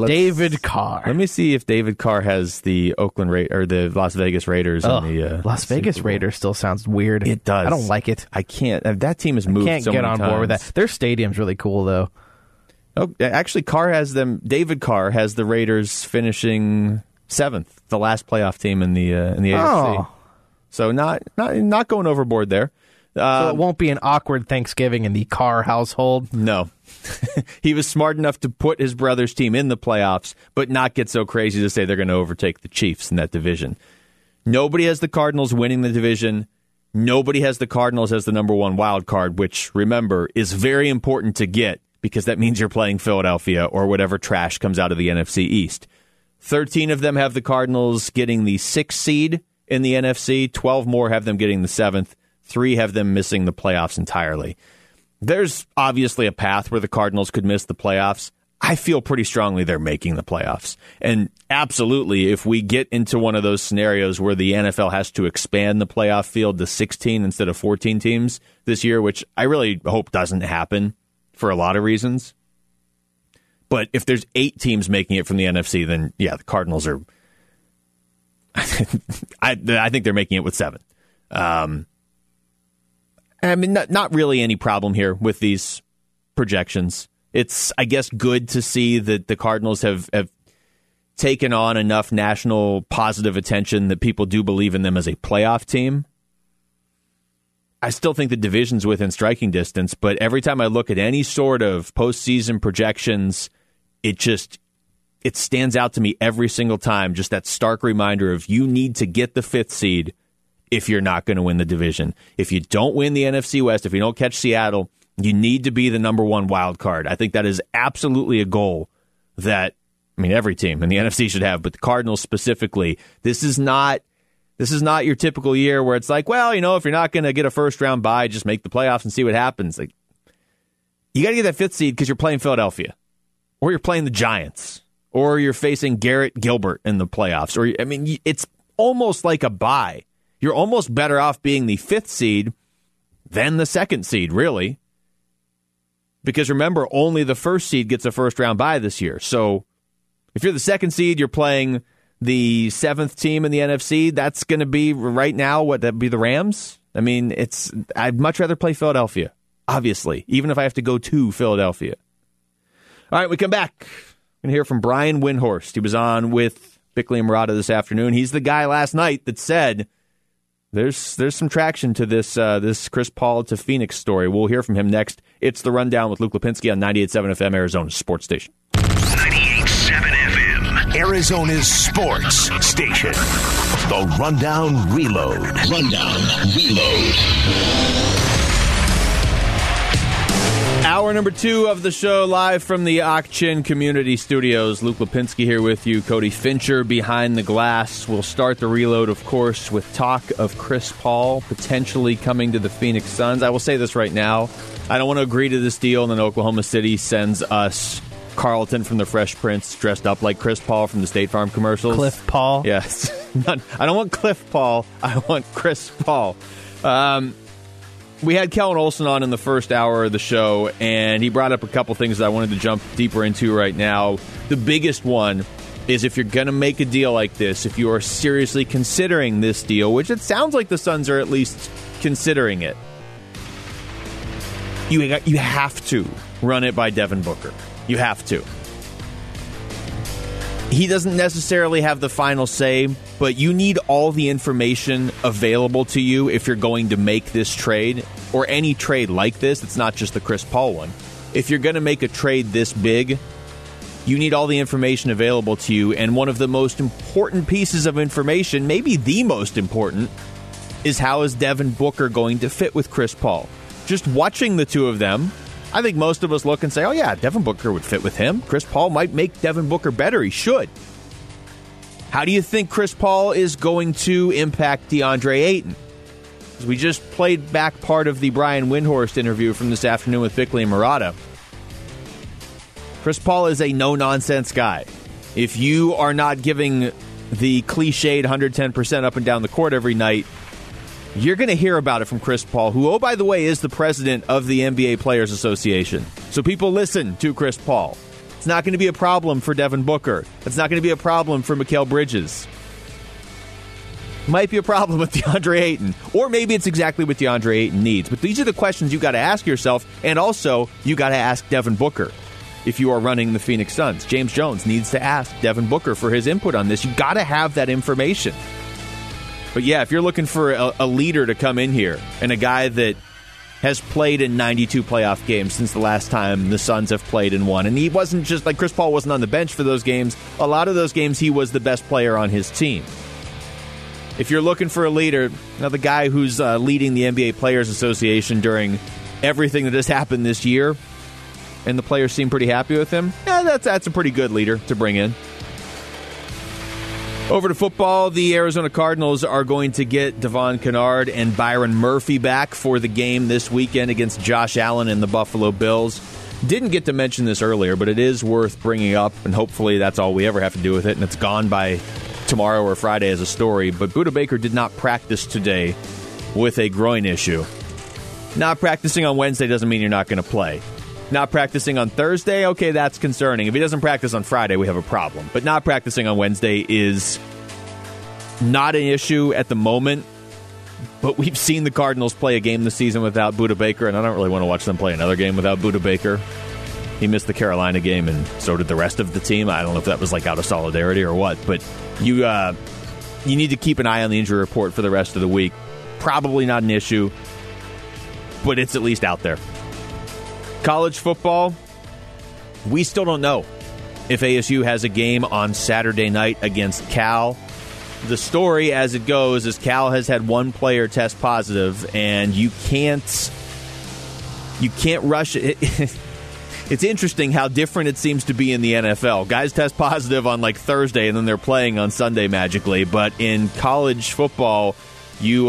David Carr. Let me see if David Carr has the Oakland or the Las Vegas Raiders. Las Vegas Raiders still sounds weird. It does. I don't like it. I can't. That team has moved. I can't so get many on times. Board with that. Their stadium's really cool though. Oh, actually, Carr has them. David Carr has the Raiders finishing 7th, the last playoff team in the AFC. Oh. So not going overboard there. So it won't be an awkward Thanksgiving in the Carr household? No. He was smart enough to put his brother's team in the playoffs, but not get so crazy to say they're going to overtake the Chiefs in that division. Nobody has the Cardinals winning the division. Nobody has the Cardinals as the number one wild card, which, remember, is very important to get because that means you're playing Philadelphia or whatever trash comes out of the NFC East. 13 of them have the Cardinals getting the 6th seed in the NFC. 12 more have them getting the 7th. 3 have them missing the playoffs entirely. There's obviously a path where the Cardinals could miss the playoffs. I feel pretty strongly they're making the playoffs. And absolutely, if we get into one of those scenarios where the NFL has to expand the playoff field to 16 instead of 14 teams this year, which I really hope doesn't happen for a lot of reasons. But if there's 8 teams making it from the NFC, then yeah, the Cardinals are... I think they're making it with 7. I mean, not really any problem here with these projections. It's, I guess, good to see that the Cardinals have taken on enough national positive attention that people do believe in them as a playoff team. I still think the division's within striking distance, but every time I look at any sort of postseason projections, it stands out to me every single time, just that stark reminder of you need to get the 5th seed if you're not going to win the division. If you don't win the NFC West, if you don't catch Seattle, you need to be the number one wild card. I think that is absolutely a goal that, I mean, every team in the NFC should have, but the Cardinals specifically. This is not your typical year where it's like, well, you know, if you're not going to get a first round bye, just make the playoffs and see what happens. Like, you got to get that 5th seed because you're playing Philadelphia, or you're playing the Giants, or you're facing Garrett Gilbert in the playoffs. Or, I mean, it's almost like a bye. You're almost better off being the 5th seed than the 2nd seed, really. Because remember, only the 1st seed gets a first round bye this year. So if you're the 2nd seed, you're playing the 7th team in the NFC. That's going to be, right now, that'd be the Rams? I mean, I'd much rather play Philadelphia, obviously, even if I have to go to Philadelphia. All right, we come back. We're going to hear from Brian Windhorst. He was on with Bickley and Murata this afternoon. He's the guy last night that said... There's some traction to this Chris Paul to Phoenix story. We'll hear from him next. It's The Rundown with Luke Lapinski on 98.7 FM, Arizona's sports station. 98.7 FM, Arizona's sports station. The Rundown Reload. Rundown Reload. Hour number 2 of the show, live from the Auction Community Studios. Luke Lapinski here with you. Cody Fincher behind the glass. We'll start the reload, of course, with talk of Chris Paul potentially coming to the Phoenix Suns. I will say this right now. I don't want to agree to this deal, and then Oklahoma City sends us Carlton from the Fresh Prince dressed up like Chris Paul from the State Farm commercials. Cliff Paul? Yes. I don't want Cliff Paul. I want Chris Paul. We had Kellen Olson on in the first hour of the show, and he brought up a couple things that I wanted to jump deeper into right now. The biggest one is, if you're going to make a deal like this, if you are seriously considering this deal, which it sounds like the Suns are at least considering it, you have to run it by Devin Booker. You have to. He doesn't necessarily have the final say, but you need all the information available to you if you're going to make this trade, or any trade like this. It's not just the Chris Paul one. If you're going to make a trade this big, you need all the information available to you, and one of the most important pieces of information, maybe the most important, is how is Devin Booker going to fit with Chris Paul? Just watching the two of them, I think most of us look and say, oh yeah, Devin Booker would fit with him. Chris Paul might make Devin Booker better. He should. How do you think Chris Paul is going to impact DeAndre Ayton? Because we just played back part of the Brian Windhorst interview from this afternoon with Bickley and Murata. Chris Paul is a no-nonsense guy. If you are not giving the cliched 110% up and down the court every night, you're going to hear about it from Chris Paul, who, oh, by the way, is the president of the NBA Players Association. So people listen to Chris Paul. It's not going to be a problem for Devin Booker. It's not going to be a problem for Mikal Bridges. Might be a problem with DeAndre Ayton. Or maybe it's exactly what DeAndre Ayton needs. But these are the questions you got to ask yourself. And also, you got to ask Devin Booker if you are running the Phoenix Suns. James Jones needs to ask Devin Booker for his input on this. You got to have that information. But yeah, if you're looking for a leader to come in here and a guy that has played in 92 playoff games since the last time the Suns have played in one. And he wasn't just like Chris Paul wasn't on the bench for those games. A lot of those games, he was the best player on his team. If you're looking for a leader, now the guy who's leading the NBA Players Association during everything that has happened this year, and the players seem pretty happy with him, yeah, that's a pretty good leader to bring in. Over to football, the Arizona Cardinals are going to get Devon Kennard and Byron Murphy back for the game this weekend against Josh Allen and the Buffalo Bills. Didn't get to mention this earlier, but it is worth bringing up, and hopefully that's all we ever have to do with it, and it's gone by tomorrow or Friday as a story. But Budda Baker did not practice today with a groin issue. Not practicing on Wednesday doesn't mean you're not going to play. Not practicing on Thursday, okay, that's concerning. If he doesn't practice on Friday, we have a problem. But not practicing on Wednesday is not an issue at the moment. But we've seen the Cardinals play a game this season without Budda Baker, and I don't really want to watch them play another game without Budda Baker. He missed the Carolina game, and so did the rest of the team. I don't know if that was like out of solidarity or what, but you need to keep an eye on the injury report for the rest of the week. Probably not an issue, but it's at least out there. College football, we still don't know if ASU has a game on Saturday night against Cal. The story as it goes is Cal has had one player test positive, and you can't rush it. It's interesting how different it seems to be in the NFL. Guys test positive on like Thursday, and then they're playing on Sunday magically. But in college football, you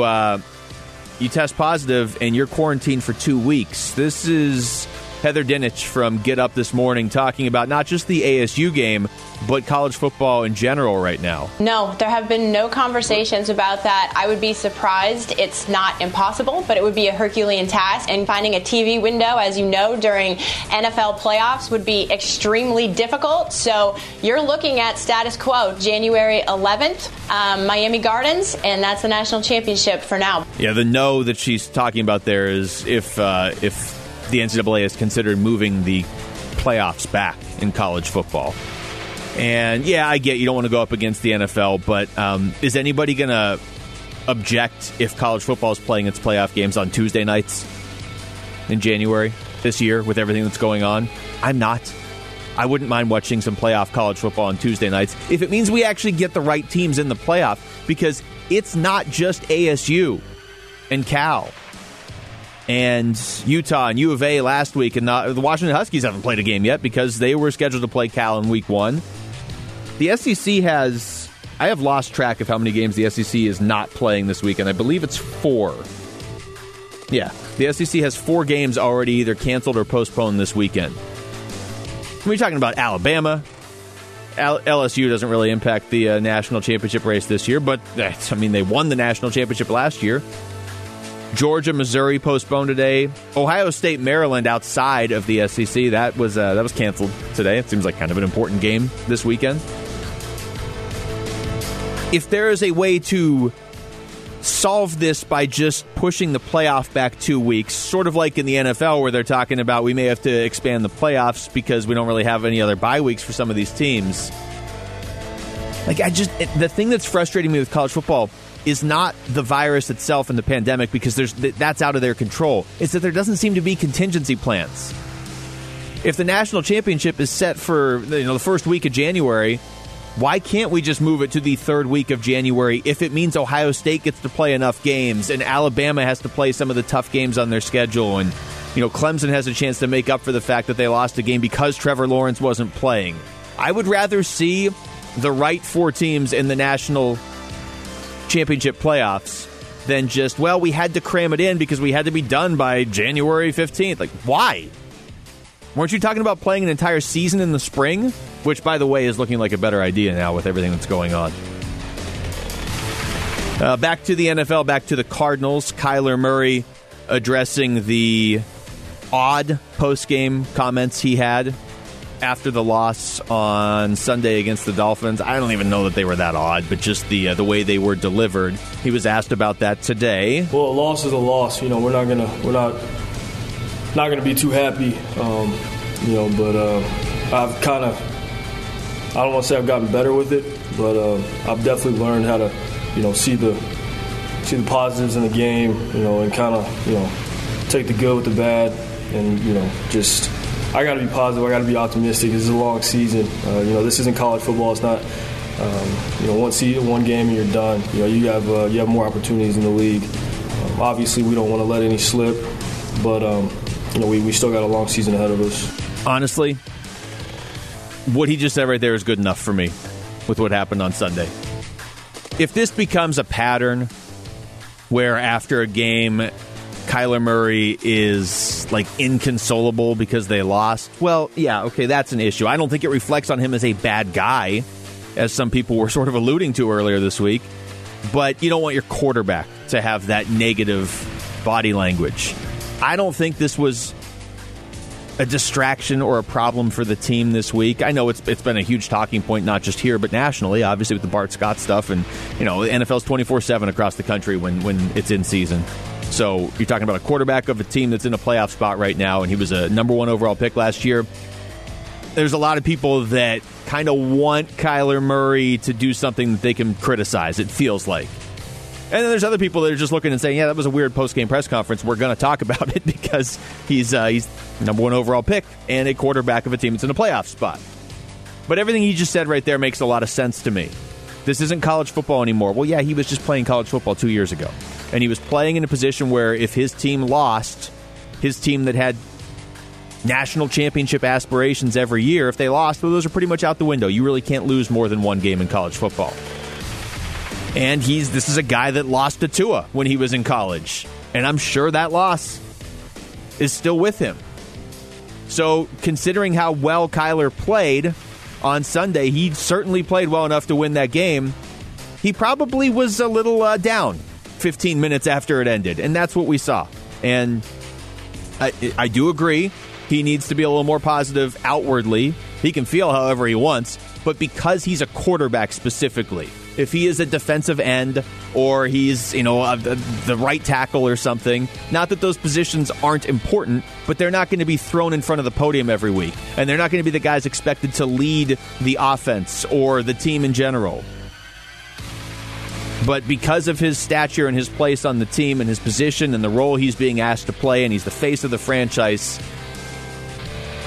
test positive, and you're quarantined for 2 weeks. This is Heather Dinich from Get Up This Morning talking about not just the ASU game, but college football in general right now. No, there have been no conversations about that. I would be surprised. It's not impossible, but it would be a Herculean task. And finding a TV window, as you know, during NFL playoffs would be extremely difficult. So you're looking at status quo, January 11th, Miami Gardens, and that's the national championship for now. Yeah, the no that she's talking about there is if the NCAA has considered moving the playoffs back in college football. And, yeah, I get you don't want to go up against the NFL, but is anybody going to object if college football is playing its playoff games on Tuesday nights in January this year with everything that's going on? I'm not. I wouldn't mind watching some playoff college football on Tuesday nights if it means we actually get the right teams in the playoff, because it's not just ASU and Cal and Utah and U of A last week, and the Washington Huskies haven't played a game yet because they were scheduled to play Cal in week one. The SEC has... I have lost track of how many games the SEC is not playing this weekend. I believe it's 4. Yeah, the SEC has 4 games already either canceled or postponed this weekend. We're talking about Alabama. LSU doesn't really impact the national championship race this year, but they won the national championship last year. Georgia, Missouri postponed today. Ohio State, Maryland outside of the SEC. That was canceled today. It seems like kind of an important game this weekend. If there is a way to solve this by just pushing the playoff back 2 weeks, sort of like in the NFL where they're talking about we may have to expand the playoffs because we don't really have any other bye weeks for some of these teams. The thing that's frustrating me with college football is not the virus itself and the pandemic, because that's out of their control. It's that there doesn't seem to be contingency plans. If the national championship is set for the first week of January, why can't we just move it to the third week of January if it means Ohio State gets to play enough games and Alabama has to play some of the tough games on their schedule, and Clemson has a chance to make up for the fact that they lost a game because Trevor Lawrence wasn't playing? I would rather see the right 4 teams in the national championship playoffs than just, we had to cram it in because we had to be done by January 15th. Like, why? Weren't you talking about playing an entire season in the spring? Which, by the way, is looking like a better idea now with everything that's going on. Back to the NFL, back to the Cardinals. Kyler Murray addressing the odd post-game comments he had after the loss on Sunday against the Dolphins. I don't even know that they were that odd, but just the way they were delivered. He was asked about that today. Well, a loss is a loss. You know, we're not gonna be too happy. I've kind of, I don't want to say I've gotten better with it, but I've definitely learned how to, you know, see the positives in the game, you know, and kind of, you know, take the good with the bad, and, you know, just, I got to be positive. I got to be optimistic. This is a long season. You know, this isn't college football. It's not, you know, one season, one game, and you're done. You know, you have more opportunities in the league. Obviously, we don't want to let any slip, but, you know, we still got a long season ahead of us. Honestly, what he just said right there is good enough for me with what happened on Sunday. If this becomes a pattern where after a game, Kyler Murray is, like, inconsolable because they lost. Well, yeah, okay, that's an issue. I don't think it reflects on him as a bad guy, as some people were sort of alluding to earlier this week. But you don't want your quarterback to have that negative body language. I don't think this was a distraction or a problem for the team this week. I know it's been a huge talking point, not just here, but nationally, obviously, with the Bart Scott stuff. And, you know, the NFL's 24/7 across the country when it's in season. So you're talking about a quarterback of a team that's in a playoff spot right now, and he was a number 1 overall pick last year. There's a lot of people that kind of want Kyler Murray to do something that they can criticize, it feels like. And then there's other people that are just looking and saying, yeah, that was a weird post-game press conference. We're going to talk about it because he's number 1 overall pick and a quarterback of a team that's in a playoff spot. But everything he just said right there makes a lot of sense to me. This isn't college football anymore. Well, yeah, he was just playing college football 2 years ago. And he was playing in a position where if his team lost, his team that had national championship aspirations every year, if they lost, well, those are pretty much out the window. You really can't lose more than one game in college football. And this is a guy that lost to Tua when he was in college. And I'm sure that loss is still with him. So considering how well Kyler played on Sunday, he certainly played well enough to win that game. He probably was a little down 15 minutes after it ended, and that's what we saw. And I do agree he needs to be a little more positive outwardly. He can feel however he wants, but because he's a quarterback specifically, if he is a defensive end or he's, you know, the right tackle or something, not that those positions aren't important, but they're not going to be thrown in front of the podium every week, and they're not going to be the guys expected to lead the offense or the team in general. But because of his stature and his place on the team and his position and the role he's being asked to play, and he's the face of the franchise,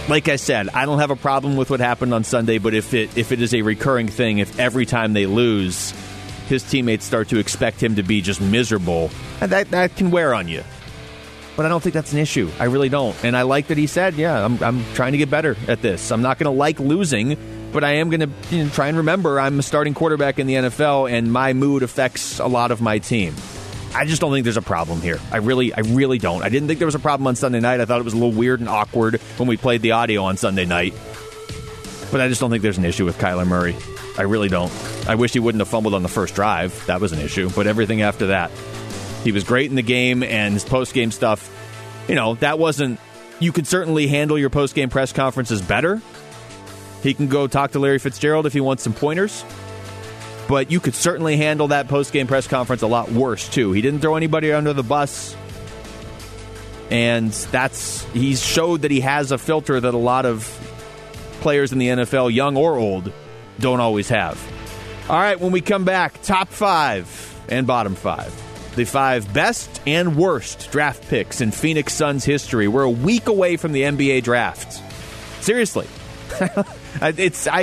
like I said, I don't have a problem with what happened on Sunday, but if it is a recurring thing, if every time they lose, his teammates start to expect him to be just miserable, that can wear on you. But I don't think that's an issue. I really don't. And I like that he said, yeah, I'm trying to get better at this. I'm not going to like losing, but I am going to try and remember I'm a starting quarterback in the NFL, and my mood affects a lot of my team. I just don't think there's a problem here. I really don't. I didn't think there was a problem on Sunday night. I thought it was a little weird and awkward when we played the audio on Sunday night. But I just don't think there's an issue with Kyler Murray. I really don't. I wish he wouldn't have fumbled on the first drive. That was an issue. But everything after that, he was great in the game, and his post-game stuff, you know, that wasn't... You could certainly handle your post-game press conferences better. He can go talk to Larry Fitzgerald if he wants some pointers. But you could certainly handle that post-game press conference a lot worse, too. He didn't throw anybody under the bus. And he showed that he has a filter that a lot of players in the NFL, young or old, don't always have. All right, when we come back, top 5 and bottom 5. The 5 best and worst draft picks in Phoenix Suns history. We're a week away from the NBA draft. Seriously. I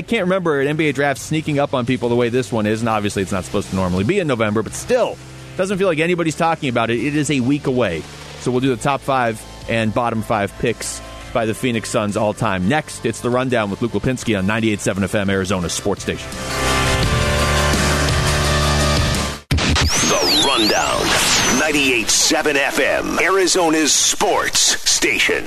can't remember an NBA draft sneaking up on people the way this one is, and obviously it's not supposed to normally be in November, but still, doesn't feel like anybody's talking about it. It is a week away. So we'll do the top 5 and bottom 5 picks by the Phoenix Suns all time. Next, it's The Rundown with Luke Lapinski on 98.7 FM, Arizona Sports Station. The Rundown, 98.7 FM, Arizona's sports station.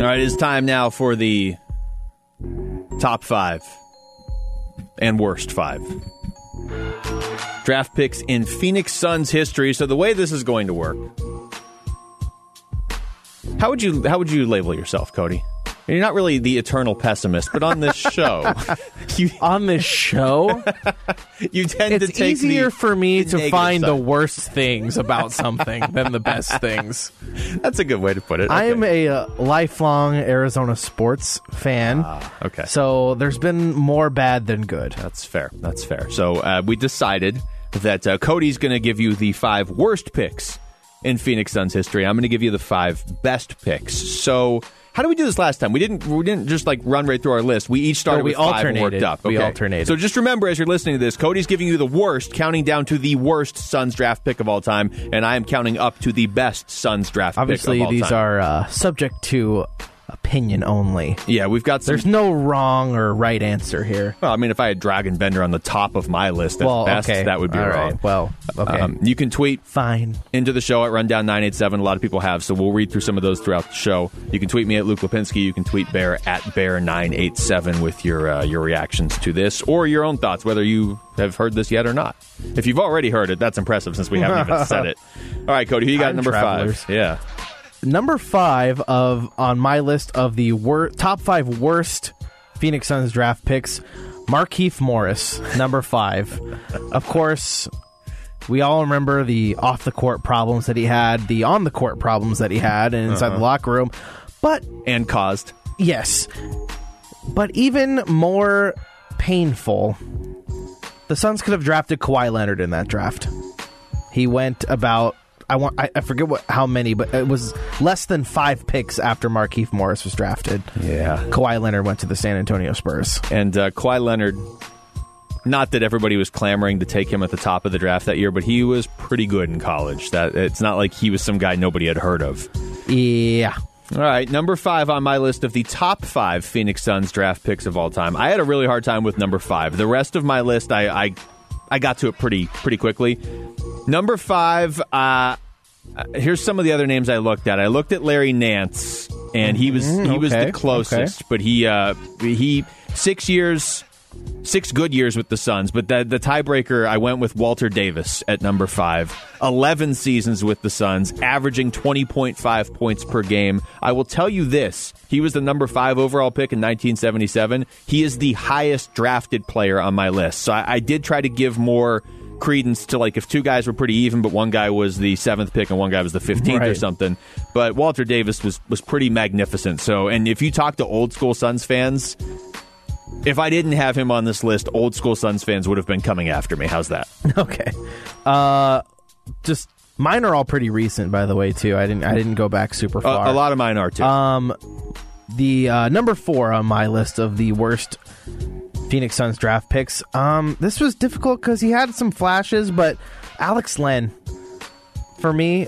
All right, it's time now for the top five and worst five draft picks in Phoenix Suns history. So the way this is going to work, how would you label yourself, Cody? You're not really the eternal pessimist, but on this show, you tend to take the It's easier for me to find the worst things about something than the best things. That's a good way to put it. Okay. I am a lifelong Arizona sports fan. Okay. So there's been more bad than good. That's fair. That's fair. So we decided that Cody's going to give you the five worst picks in Phoenix Suns history. I'm going to give you the five best picks. So. How did we do this last time? We didn't just like run right through our list. We each started with five and worked up. Okay. We alternated. So just remember as you're listening to this, Cody's giving you the worst, counting down to the worst Suns draft pick of all time, and I am counting up to the best Suns draft pick of all time. Obviously, these are subject to opinion only. Yeah, we've got some... There's no wrong or right answer here. Well, I mean, if I had Dragon Bender on the top of my list at best, that would be all wrong. Right. Well, okay. You can tweet into the show at Rundown987. A lot of people have, so we'll read through some of those throughout the show. You can tweet me at Luke Lapinski. You can tweet Bear at Bear987 with your reactions to this or your own thoughts, whether you have heard this yet or not. If you've already heard it, that's impressive since we haven't even said it. All right, Cody, who you got at number five? Yeah. Number five on my list of the top five worst Phoenix Suns draft picks, Markieff Morris, number five. Of course, we all remember the off-the-court problems that he had, the on-the-court problems that he had inside the locker room. And caused. Yes. But even more painful, the Suns could have drafted Kawhi Leonard in that draft. He went about... I forget how many, but it was less than five picks after Markieff Morris was drafted. Yeah. Kawhi Leonard went to the San Antonio Spurs. And Kawhi Leonard, not that everybody was clamoring to take him at the top of the draft that year, but he was pretty good in college. It's not like he was some guy nobody had heard of. Yeah. All right, number five on my list of the top five Phoenix Suns draft picks of all time. I had a really hard time with number five. The rest of my list, I got to it pretty quickly. Number five, here's some of the other names I looked at. I looked at Larry Nance, and he was the closest, but he 6 years, six good years with the Suns, but the tiebreaker, I went with Walter Davis at number five. 11 seasons with the Suns, averaging 20.5 points per game. I will tell you this, he was the number five overall pick in 1977. He is the highest drafted player on my list, so I did try to give more... credence to like if two guys were pretty even, but one guy was the 7th pick and one guy was the 15th or something. But Walter Davis was pretty magnificent. So, and if you talk to old school Suns fans, if I didn't have him on this list, old school Suns fans would have been coming after me. How's that? Okay. Just mine are all pretty recent, by the way, too. I didn't go back super far. A lot of mine are too. The number four on my list of the worst Phoenix Suns draft picks. This was difficult because he had some flashes, but Alex Len, for me,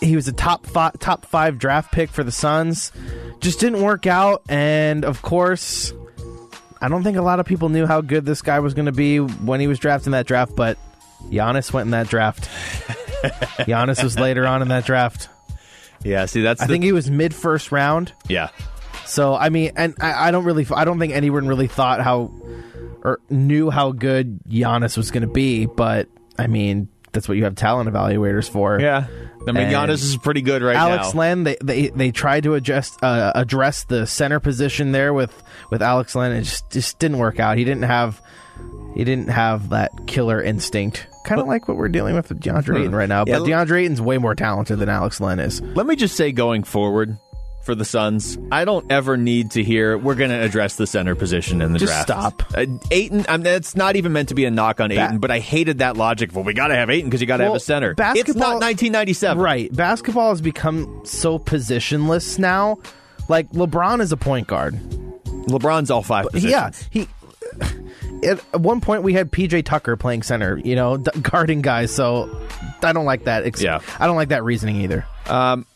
he was a top five draft pick for the Suns. Just didn't work out, and of course, I don't think a lot of people knew how good this guy was going to be when he was drafted in that draft, but Giannis went in that draft. Giannis was later on in that draft. Yeah, see, I think he was mid-first round. Yeah. So, I mean, and I don't think anyone really thought or knew how good Giannis was going to be, but, I mean, that's what you have talent evaluators for. Yeah. I mean, and Giannis is pretty good right now. Alex Len, they tried to address the center position there with Alex Len, and it just didn't work out. He didn't have that killer instinct. Kind of like what we're dealing with DeAndre Ayton right now, but DeAndre Ayton's way more talented than Alex Len is. Let me just say going forward... for the Suns, I don't ever need to hear we're going to address the center position in the draft. Just stop. Ayton, I mean, that's not even meant to be a knock on Ayton, but I hated that logic of, well, we got to have Ayton because you got to have a center. It's not 1997. Right. Basketball has become so positionless now. Like, LeBron is a point guard. LeBron's all five positions. Yeah. At one point, we had PJ Tucker playing center, guarding guys, so I don't like that. I don't like that reasoning either.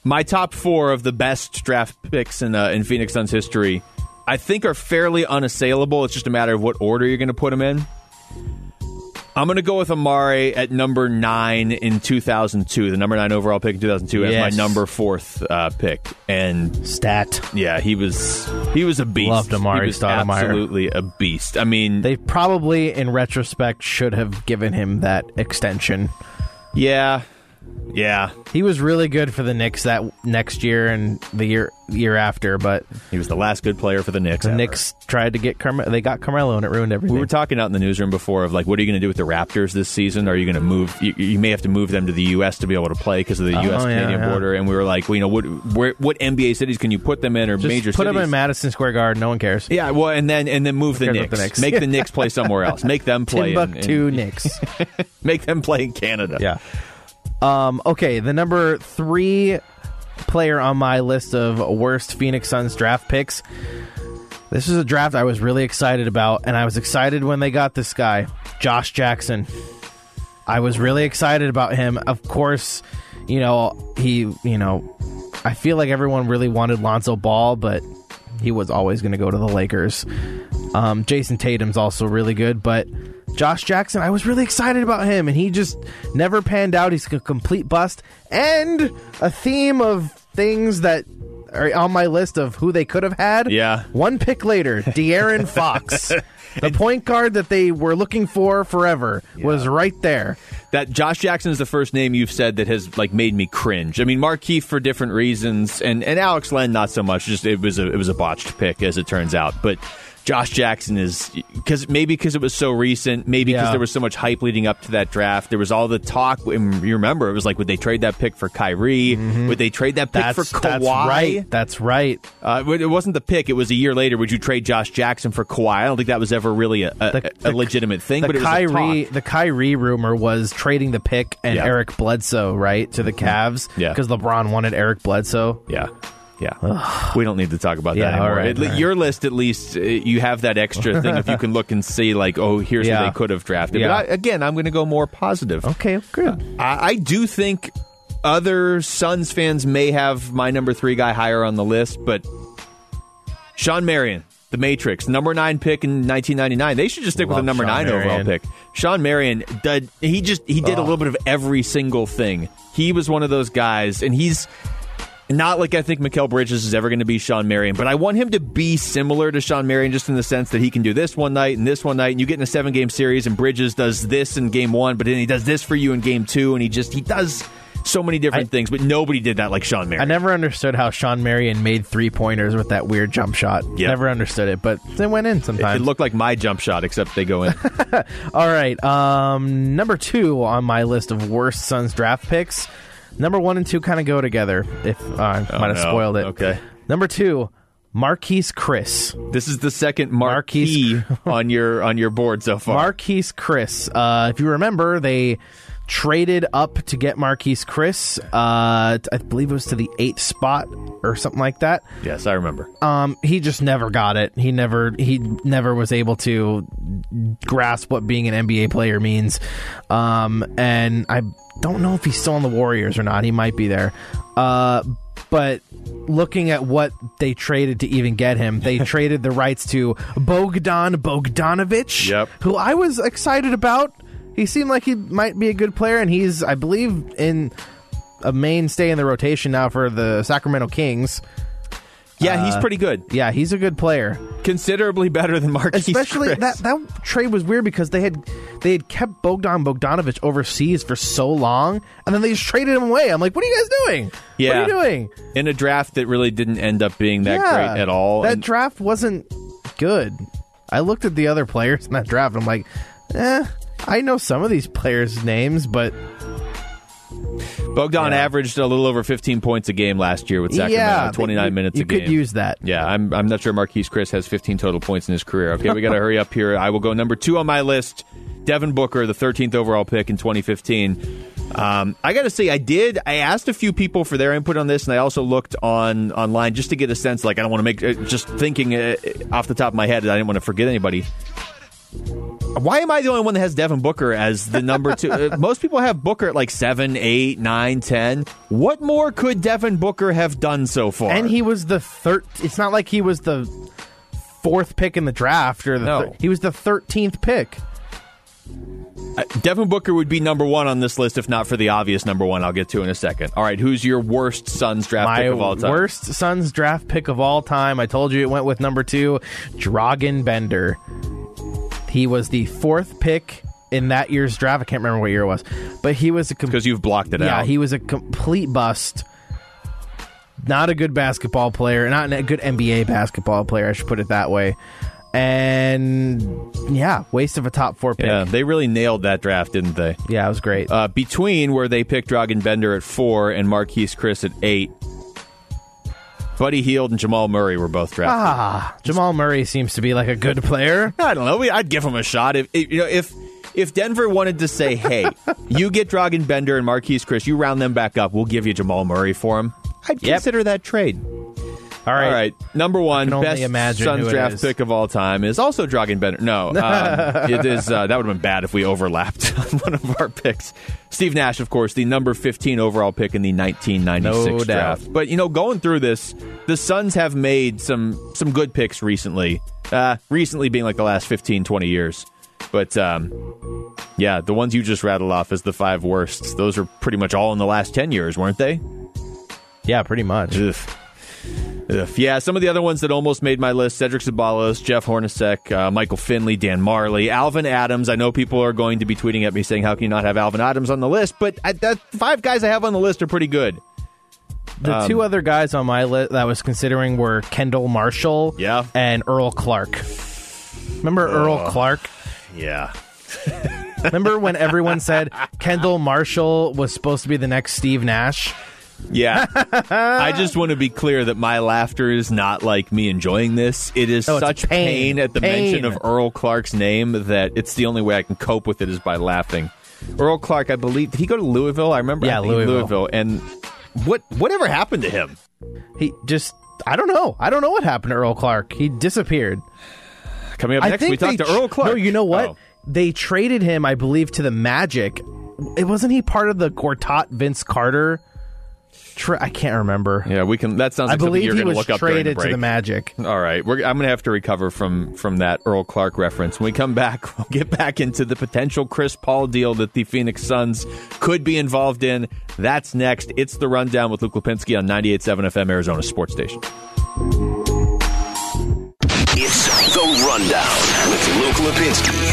My top four of the best draft picks in Phoenix Suns history, I think, are fairly unassailable. It's just a matter of what order you're going to put them in. I'm going to go with Amari at number 9 in 2002, the number 9 overall pick in 2002 as my number 4th pick. And stat. Yeah, he was a beast. Loved Amari. He was absolutely a beast. I mean, they probably, in retrospect, should have given him that extension. Yeah. He was really good for the Knicks that next year and the year after, but he was the last good player for the Knicks. The Knicks tried to get Carmelo. They got Carmelo, and it ruined everything. We were talking out in the newsroom before of, like, what are you going to do with the Raptors this season? Are you going to move? You may have to move them to the U.S. to be able to play because of the U.S.-Canadian border. And we were like, well, you know, what NBA cities can you put them in, or just major put cities? Put them in Madison Square Garden. No one cares. Yeah, well, and then move the Knicks. Make the Knicks play somewhere else. Make them play Timbuktu Knicks. Make them play in Canada. Yeah. Okay, the number 3 player on my list of worst Phoenix Suns draft picks. This is a draft I was really excited about, and I was excited when they got this guy, Josh Jackson. I was really excited about him. Of course, I feel like everyone really wanted Lonzo Ball, but he was always going to go to the Lakers. Jason Tatum's also really good, but Josh Jackson, I was really excited about him, and he just never panned out. He's a complete bust. And a theme of things that are on my list of who they could have had. Yeah. One pick later, De'Aaron Fox. The point guard that they were looking for forever was right there. That Josh Jackson is the first name you've said that has, like, made me cringe. I mean, Markeith for different reasons, and Alex Len not so much. Just it was a botched pick, as it turns out. But Josh Jackson is, because it was so recent, maybe because there was so much hype leading up to that draft. There was all the talk. And you remember, it was like, would they trade that pick for Kyrie? Mm-hmm. Would they trade that pick for Kawhi? That's right. It wasn't the pick. It was a year later. Would you trade Josh Jackson for Kawhi? I don't think that was ever really a legitimate thing, but it was a talk. The Kyrie rumor was trading the pick and Eric Bledsoe, right, to the Cavs because LeBron wanted Eric Bledsoe. Yeah. Yeah, we don't need to talk about that anymore. All right. Your list, at least, you have that extra thing if you can look and see, like, oh, here's who they could have drafted. Yeah. But I'm going to go more positive. Okay, good. I do think other Suns fans may have my number 3 guy higher on the list, but Sean Marion, the Matrix, number 9 pick in 1999. They should just stick with the number 9 overall pick. Sean Marion, he did a little bit of every single thing. He was one of those guys, and he's... Not like I think Mikal Bridges is ever going to be Sean Marion, but I want him to be similar to Sean Marion just in the sense that he can do this one night, and you get in a 7-game series, and Bridges does this in game 1, but then he does this for you in game 2, and he does so many different things, but nobody did that like Sean Marion. I never understood how Sean Marion made 3-pointers with that weird jump shot. Yep. Never understood it, but they went in sometimes. It looked like my jump shot, except they go in. All right, number 2 on my list of worst Suns draft picks. Number 1 and 2 kind of go together. Spoiled it. Okay. Number 2, Marquise Chris. This is the second Marquise on your board so far. Marquise Chris. If you remember, they traded up to get Marquise Chris. I believe it was to the 8th spot or something like that. Yes, I remember. He just never got it. He never was able to grasp what being an NBA player means. And I don't know if he's still on the Warriors or not. He might be there. But looking at what they traded to even get him, they traded the rights to Bogdan Bogdanović, who I was excited about. He seemed like he might be a good player, and he's, I believe, in a mainstay in the rotation now for the Sacramento Kings. Yeah, he's pretty good. Yeah, he's a good player. Considerably better than Marquise Chris. Especially that trade was weird because they had kept Bogdan Bogdanović overseas for so long, and then they just traded him away. I'm like, what are you guys doing? Yeah. What are you doing? In a draft that really didn't end up being that great at all. That draft wasn't good. I looked at the other players in that draft, and I'm like, I know some of these players' names, but... Bogdan averaged a little over 15 points a game last year with Sacramento, 29 minutes a game. You could use that. Yeah, I'm not sure Marquise Chris has 15 total points in his career. Okay, we got to hurry up here. I will go number 2 on my list, Devin Booker, the 13th overall pick in 2015. I got to say, I asked a few people for their input on this, and I also looked online just to get a sense, like, I don't want to make, just thinking off the top of my head, I didn't want to forget anybody. Why am I the only one that has Devin Booker as the number 2? Most people have Booker at like 7, 8, 9, 10. What more could Devin Booker have done so far? And he was the third. It's not like he was the 4th pick in the draft. He was the 13th pick. Devin Booker would be number one on this list, if not for the obvious number one I'll get to in a second. All right, who's your worst Suns draft pick of all time? My worst Suns draft pick of all time. I told you it went with number two, Dragan Bender. He was the fourth pick in that year's draft. I can't remember what year it was. But he was a... Because you've blocked it out. Yeah, he was a complete bust. Not a good basketball player. Not a good NBA basketball player, I should put it that way. And, yeah, waste of a top four pick. Yeah, they really nailed that draft, didn't they? Yeah, it was great. Between where they picked Dragan Bender at 4 and Marquise Chris at 8, Buddy Hield and Jamal Murray were both drafted. Jamal Murray seems to be like a good player. I don't know. I'd give him a shot. If Denver wanted to say, hey, you get Dragan Bender and Marquise Chris, you round them back up, we'll give you Jamal Murray for him, I'd consider that trade. All right. Number one, best Suns draft pick of all time is also Dragan Bender. No, it is. That would have been bad if we overlapped on one of our picks. Steve Nash, of course, the number 15 overall pick in the 1996 draft. But, going through this, the Suns have made some good picks recently. Recently being like the last 15, 20 years. But, yeah, the ones you just rattled off as the five worst, those are pretty much all in the last 10 years, weren't they? Yeah, pretty much. Yeah, some of the other ones that almost made my list, Cedric Ceballos, Jeff Hornacek, Michael Finley, Dan Marley, Alvin Adams. I know people are going to be tweeting at me saying, how can you not have Alvin Adams on the list? But the five guys I have on the list are pretty good. The two other guys on my list that I was considering were Kendall Marshall and Earl Clark. Remember Earl Clark? Yeah. Remember when everyone said Kendall Marshall was supposed to be the next Steve Nash? Yeah. I just want to be clear that my laughter is not like me enjoying this. It is such pain at the mention of Earl Clark's name that it's the only way I can cope with it is by laughing. Earl Clark, I believe, did he go to Louisville? I remember Louisville. And whatever happened to him? He just, I don't know. I don't know what happened to Earl Clark. He disappeared. Coming up next, we talk to Earl Clark. No, you know what? Oh. They traded him, I believe, to the Magic. Wasn't he part of the Gortat Vince Carter? I can't remember. Yeah, we can. That sounds like something you're going to look up during the break. I believe he was traded to the Magic. All right. I'm going to have to recover from that Earl Clark reference. When we come back, we'll get back into the potential Chris Paul deal that the Phoenix Suns could be involved in. That's next. It's The Rundown with Luke Lapinski on 98.7 FM, Arizona Sports Station. It's The Rundown with Luke Lapinski,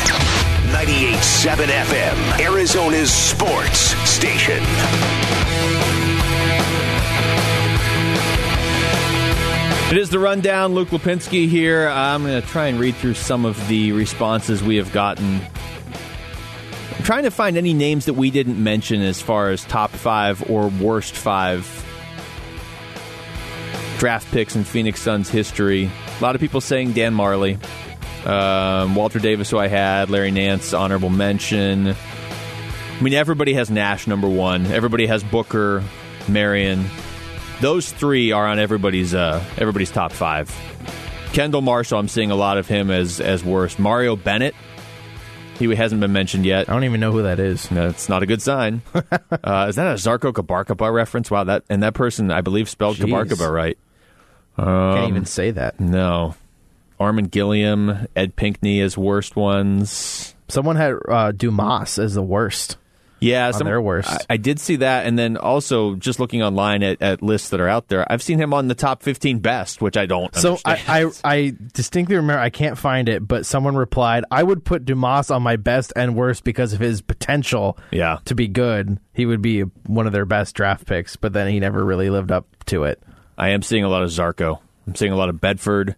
98.7 FM, Arizona's Sports Station. It is The Rundown. Luke Lapinski here. I'm going to try and read through some of the responses we have gotten. I'm trying to find any names that we didn't mention as far as top five or worst five draft picks in Phoenix Suns history. A lot of people saying Dan Marley. Walter Davis, who I had. Larry Nance, honorable mention. I mean, everybody has Nash, number one. Everybody has Booker, Marion. Those three are on everybody's top five. Kendall Marshall, I'm seeing a lot of him as worst. Mario Bennett, he hasn't been mentioned yet. I don't even know who that is. That's not a good sign. Is that a Zarko Kabarkaba reference? Wow, that person, I believe, spelled Kabarkaba right. Can't even say that. No. Armin Gilliam, Ed Pinkney as worst ones. Someone had Dumas as the worst. Yeah, they're worse. I did see that, and then also just looking online at lists that are out there, I've seen him on the top 15 best, which I don't understand. So I distinctly remember, I can't find it, but someone replied, I would put Dumas on my best and worst because of his potential to be good. He would be one of their best draft picks, but then he never really lived up to it. I am seeing a lot of Zarko. I'm seeing a lot of Bedford.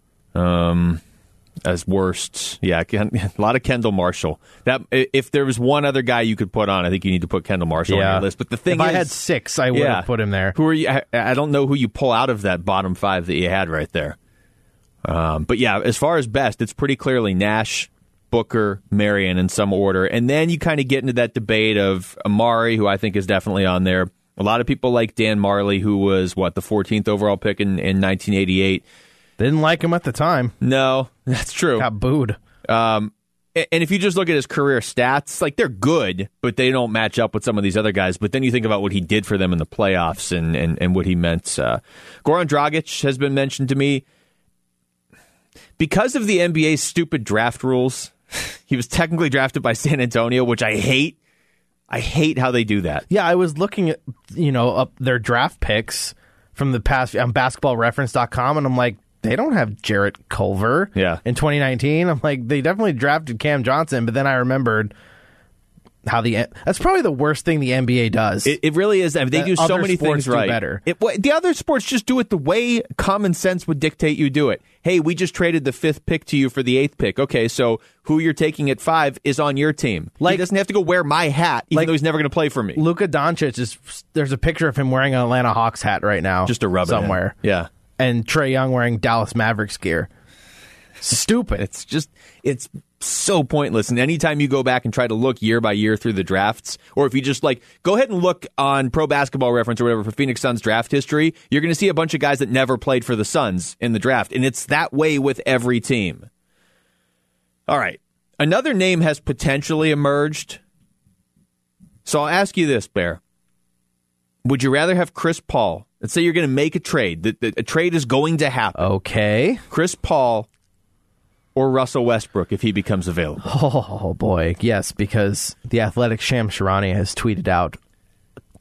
As worst, yeah, a lot of Kendall Marshall. That if there was one other guy you could put on, I think you need to put Kendall Marshall on your list. But the thing is, I had six, I would have put him there. Who are you? I don't know who you pull out of that bottom five that you had right there. But yeah, as far as best, it's pretty clearly Nash, Booker, Marion in some order, and then you kind of get into that debate of Amari, who I think is definitely on there. A lot of people like Dan Marley, who was the 14th overall pick in 1988. Didn't like him at the time. No, that's true. Got booed. And if you just look at his career stats, like they're good, but they don't match up with some of these other guys. But then you think about what he did for them in the playoffs and what he meant. Goran Dragic has been mentioned to me. Because of the NBA's stupid draft rules, He was technically drafted by San Antonio, which I hate. I hate how they do that. Yeah, I was looking at, you know, up their draft picks from the past on basketballreference.com, and I'm like, they don't have Jarrett Culver in 2019. I'm like, they definitely drafted Cam Johnson, but then I remembered how that's probably the worst thing the NBA does. It really is. I mean, they do so many things right. Better. The other sports just do it the way common sense would dictate you do it. Hey, we just traded the 5th pick to you for the 8th pick. Okay, so who you're taking at 5 is on your team. Like, he doesn't have to go wear my hat, even though he's never going to play for me. Luka Doncic, there's a picture of him wearing an Atlanta Hawks hat right now. Just a rubber somewhere. Yeah. And Trae Young wearing Dallas Mavericks gear. Stupid. It's so pointless. And anytime you go back and try to look year by year through the drafts, or if you just like go ahead and look on Pro Basketball Reference or whatever for Phoenix Suns draft history, you're going to see a bunch of guys that never played for the Suns in the draft. And it's that way with every team. All right. Another name has potentially emerged. So I'll ask you this, Bear. Would you rather have Chris Paul? Let's say you're going to make a trade. A trade is going to happen. Okay. Chris Paul or Russell Westbrook if he becomes available. Oh, boy. Yes, because the Athletic Sham Sharania has tweeted out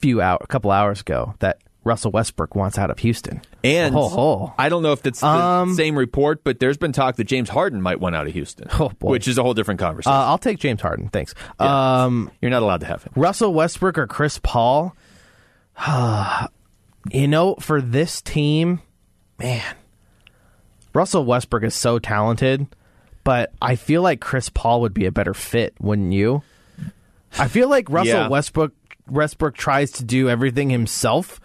a couple hours ago that Russell Westbrook wants out of Houston. And I don't know if that's the same report, but there's been talk that James Harden might want out of Houston, which is a whole different conversation. I'll take James Harden. Thanks. Yeah, you're not allowed to have him. Russell Westbrook or Chris Paul? You know, for this team, man, Russell Westbrook is so talented, but I feel like Chris Paul would be a better fit, wouldn't you? I feel like Russell Westbrook tries to do everything himself,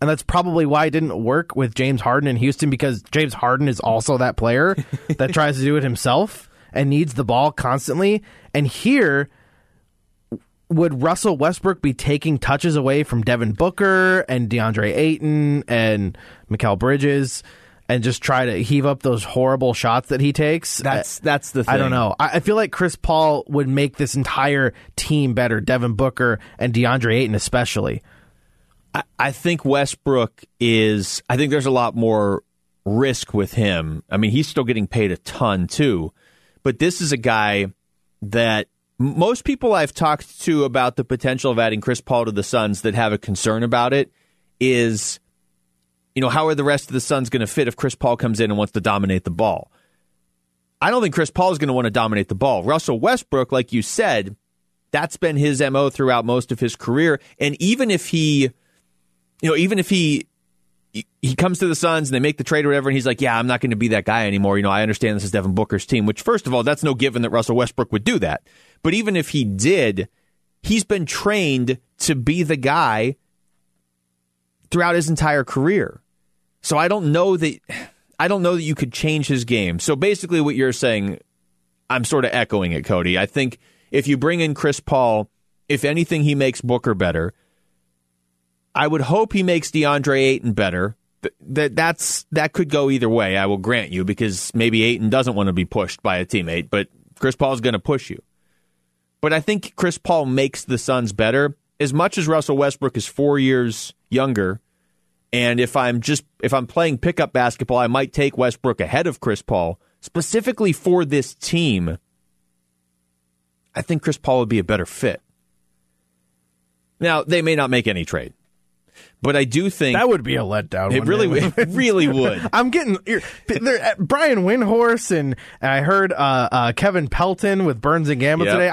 and that's probably why it didn't work with James Harden in Houston, because James Harden is also that player that tries to do it himself and needs the ball constantly. And here, would Russell Westbrook be taking touches away from Devin Booker and DeAndre Ayton and Mikal Bridges and just try to heave up those horrible shots that he takes? That's the thing. I don't know. I feel like Chris Paul would make this entire team better, Devin Booker and DeAndre Ayton especially. I think Westbrook I think there's a lot more risk with him. I mean, he's still getting paid a ton too, but this is a guy that most people I've talked to about the potential of adding Chris Paul to the Suns that have a concern about it is, you know, how are the rest of the Suns going to fit if Chris Paul comes in and wants to dominate the ball? I don't think Chris Paul is going to want to dominate the ball. Russell Westbrook, like you said, that's been his MO throughout most of his career. And even if he comes to the Suns and they make the trade or whatever, and he's like, yeah, I'm not going to be that guy anymore. You know, I understand this is Devin Booker's team, which, first of all, that's no given that Russell Westbrook would do that. But even if he did, he's been trained to be the guy throughout his entire career. So I don't know that you could change his game. So basically what you're saying, I'm sort of echoing it, Cody. I think if you bring in Chris Paul, if anything, he makes Booker better. I would hope he makes DeAndre Ayton better. That could go either way, I will grant you, because maybe Ayton doesn't want to be pushed by a teammate, but Chris Paul's going to push you. But I think Chris Paul makes the Suns better. As much as Russell Westbrook is 4 years younger, and if I'm playing pickup basketball, I might take Westbrook ahead of Chris Paul, specifically for this team. I think Chris Paul would be a better fit. Now, they may not make any trade. But I do think that would be a letdown. It really would. I'm getting Brian Windhorst, and I heard Kevin Pelton with Burns and Gamble today.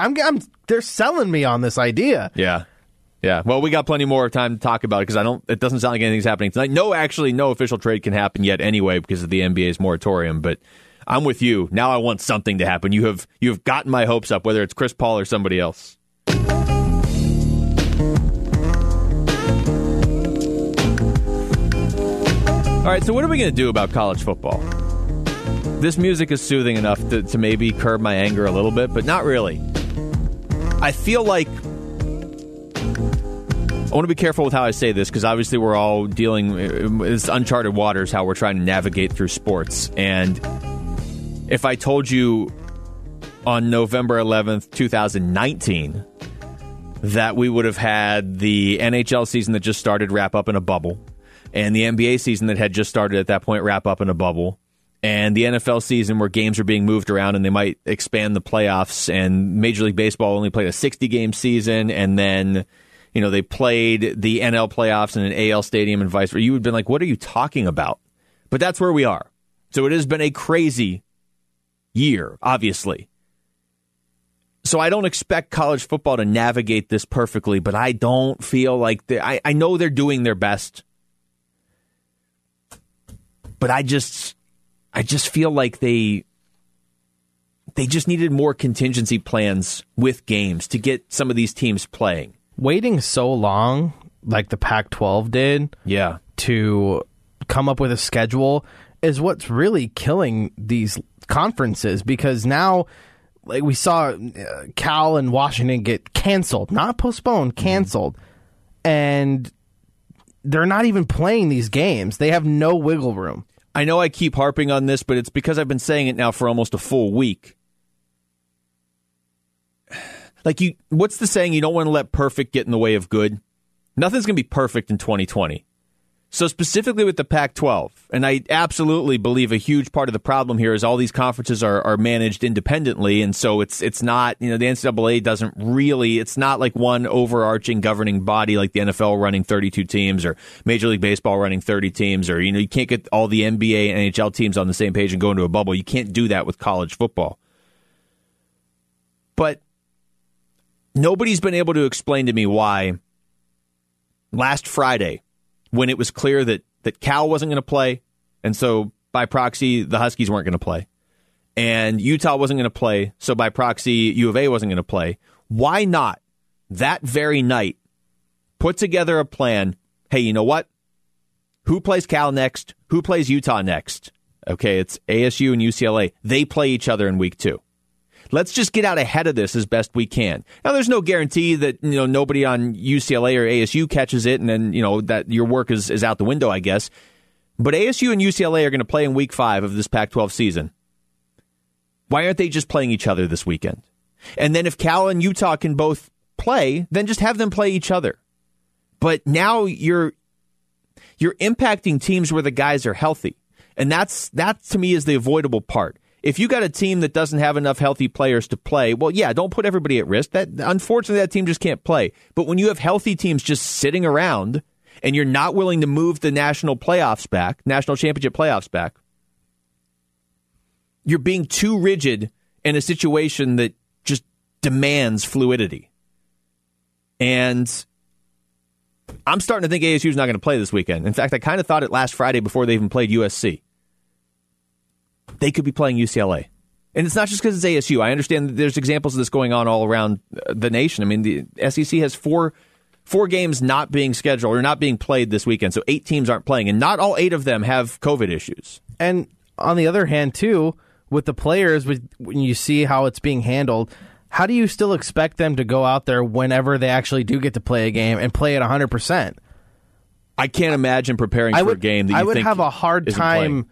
They're selling me on this idea. Yeah. Well, we got plenty more time to talk about it because it doesn't sound like anything's happening tonight. No official trade can happen yet anyway because of the NBA's moratorium. But I'm with you. Now I want something to happen. You have gotten my hopes up, whether it's Chris Paul or somebody else. All right, so what are we going to do about college football? This music is soothing enough to maybe curb my anger a little bit, but not really. I feel like I want to be careful with how I say this because obviously we're all dealing with uncharted waters, how we're trying to navigate through sports. And if I told you on November 11th, 2019, that we would have had the NHL season that just started wrap up in a bubble, and the NBA season that had just started at that point wrap up in a bubble, and the NFL season where games are being moved around and they might expand the playoffs, and Major League Baseball only played a 60-game season, and then, you know, they played the NL playoffs in an AL stadium and vice versa. You would have been like, what are you talking about? But that's where we are. So it has been a crazy year, obviously. So I don't expect college football to navigate this perfectly, but I don't feel like I know they're doing their best. But I just feel like they just needed more contingency plans with games to get some of these teams playing. Waiting so long, like the Pac-12 did, yeah, to come up with a schedule is what's really killing these conferences, because now, like we saw, Cal and Washington get canceled, not postponed, canceled, and they're not even playing these games. They have no wiggle room. I know I keep harping on this, but it's because I've been saying it now for almost a full week. Like, you, what's the saying? You don't want to let perfect get in the way of good. Nothing's going to be perfect in 2020. So specifically with the Pac-12, and I absolutely believe a huge part of the problem here is all these conferences are managed independently, and so it's not, you know, the NCAA doesn't really, it's not like one overarching governing body like the NFL running 32 teams or Major League Baseball running 30 teams, or, you know, you can't get all the NBA and NHL teams on the same page and go into a bubble. You can't do that with college football. But nobody's been able to explain to me why last Friday, when it was clear that Cal wasn't going to play, and so by proxy, the Huskies weren't going to play, and Utah wasn't going to play, so by proxy, U of A wasn't going to play, why not that very night put together a plan? Hey, you know what? Who plays Cal next? Who plays Utah next? Okay, it's ASU and UCLA. They play each other in week 2. Let's just get out ahead of this as best we can. Now, there's no guarantee that, you know, nobody on UCLA or ASU catches it, and then, you know, that your work is out the window, I guess. But ASU and UCLA are going to play in week 5 of this Pac-12 season. Why aren't they just playing each other this weekend? And then if Cal and Utah can both play, then just have them play each other. But now you're impacting teams where the guys are healthy, and that to me is the avoidable part. If you got a team that doesn't have enough healthy players to play, well, yeah, don't put everybody at risk. That, unfortunately, that team just can't play. But when you have healthy teams just sitting around and you're not willing to move the national championship playoffs back, you're being too rigid in a situation that just demands fluidity. And I'm starting to think ASU's not going to play this weekend. In fact, I kind of thought it last Friday before they even played USC. They could be playing UCLA. And it's not just because it's ASU. I understand that there's examples of this going on all around the nation. I mean, the SEC has four games not being scheduled or not being played this weekend, so 8 teams aren't playing, and not all 8 of them have COVID issues. And on the other hand, too, with the players, when you see how it's being handled, how do you still expect them to go out there whenever they actually do get to play a game and play at 100%? I can't imagine preparing for a game that you think I would have a hard time playing.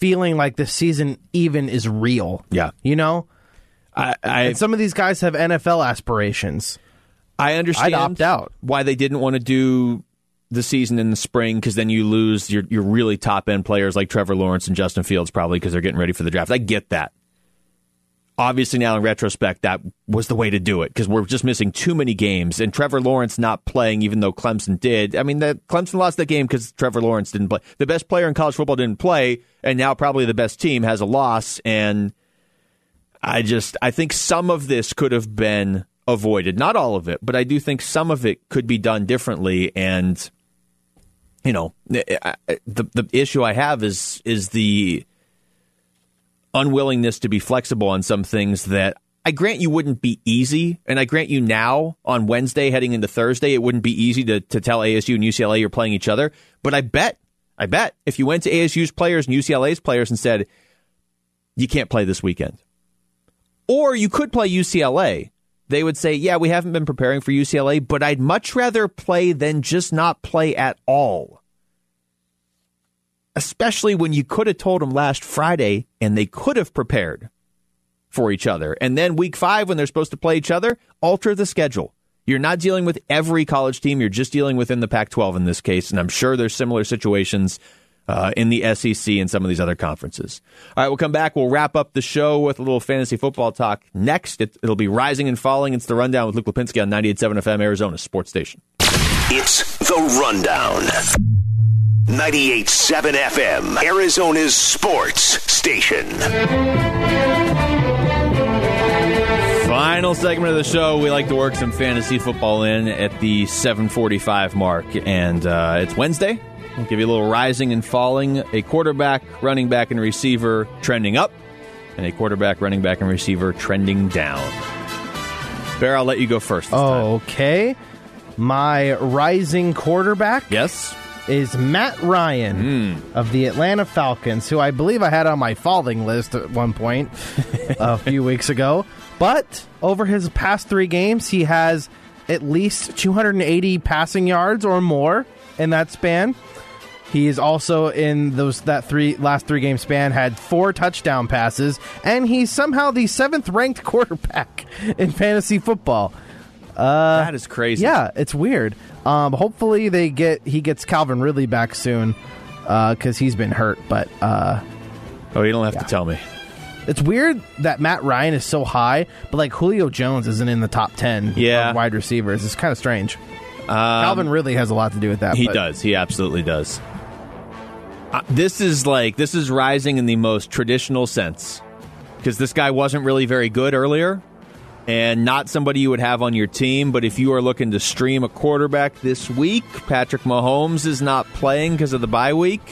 Feeling like the season even is real. Yeah. You know? And some of these guys have NFL aspirations. I understand. I'd opt out. Why they didn't want to do the season in the spring, because then you lose your really top-end players like Trevor Lawrence and Justin Fields, probably, because they're getting ready for the draft. I get that. Obviously, now in retrospect, that was the way to do it, because we're just missing too many games, and Trevor Lawrence not playing, even though Clemson did. I mean, Clemson lost that game because Trevor Lawrence didn't play. The best player in college football didn't play, and now probably the best team has a loss, and I think some of this could have been avoided. Not all of it, but I do think some of it could be done differently, and, you know, the issue I have is the unwillingness to be flexible on some things that I grant you wouldn't be easy, and I grant you now on Wednesday heading into Thursday it wouldn't be easy to tell ASU and UCLA you're playing each other, but I bet if you went to ASU's players and UCLA's players and said you can't play this weekend, or you could play UCLA, they would say, yeah, we haven't been preparing for UCLA, but I'd much rather play than just not play at all. Especially when you could have told them last Friday and they could have prepared for each other. And then week 5, when they're supposed to play each other, alter the schedule. You're not dealing with every college team. You're just dealing within the Pac-12 in this case. And I'm sure there's similar situations in the SEC and some of these other conferences. All right, we'll come back. We'll wrap up the show with a little fantasy football talk next. It'll be Rising and Falling. It's The Rundown with Luke Lapinski on 98.7 FM, Arizona Sports Station. It's The Rundown. 98.7 FM, Arizona's sports station. Final segment of the show. We like to work some fantasy football in at the 7:45 mark, and it's Wednesday. We'll give you a little rising and falling. A quarterback, running back, and receiver trending up, and a quarterback, running back, and receiver trending down. Bear, I'll let you go first this time. Okay. My rising quarterback is Matt Ryan of the Atlanta Falcons, who I believe I had on my falling list at one point a few weeks ago. But over his past three games, he has at least 280 passing yards or more in that span. He is also in that last three-game span had 4 touchdown passes, and he's somehow the 7th-ranked quarterback in fantasy football. That is crazy. Yeah, it's weird. Hopefully he gets Calvin Ridley back soon because he's been hurt. But you don't have to tell me. It's weird that Matt Ryan is so high, but like Julio Jones isn't in the top 10 of wide receivers. It's kind of strange. Calvin Ridley has a lot to do with that. He does. He absolutely does. This is rising in the most traditional sense because this guy wasn't really very good earlier and not somebody you would have on your team. But if you are looking to stream a quarterback this week, Patrick Mahomes is not playing because of the bye week.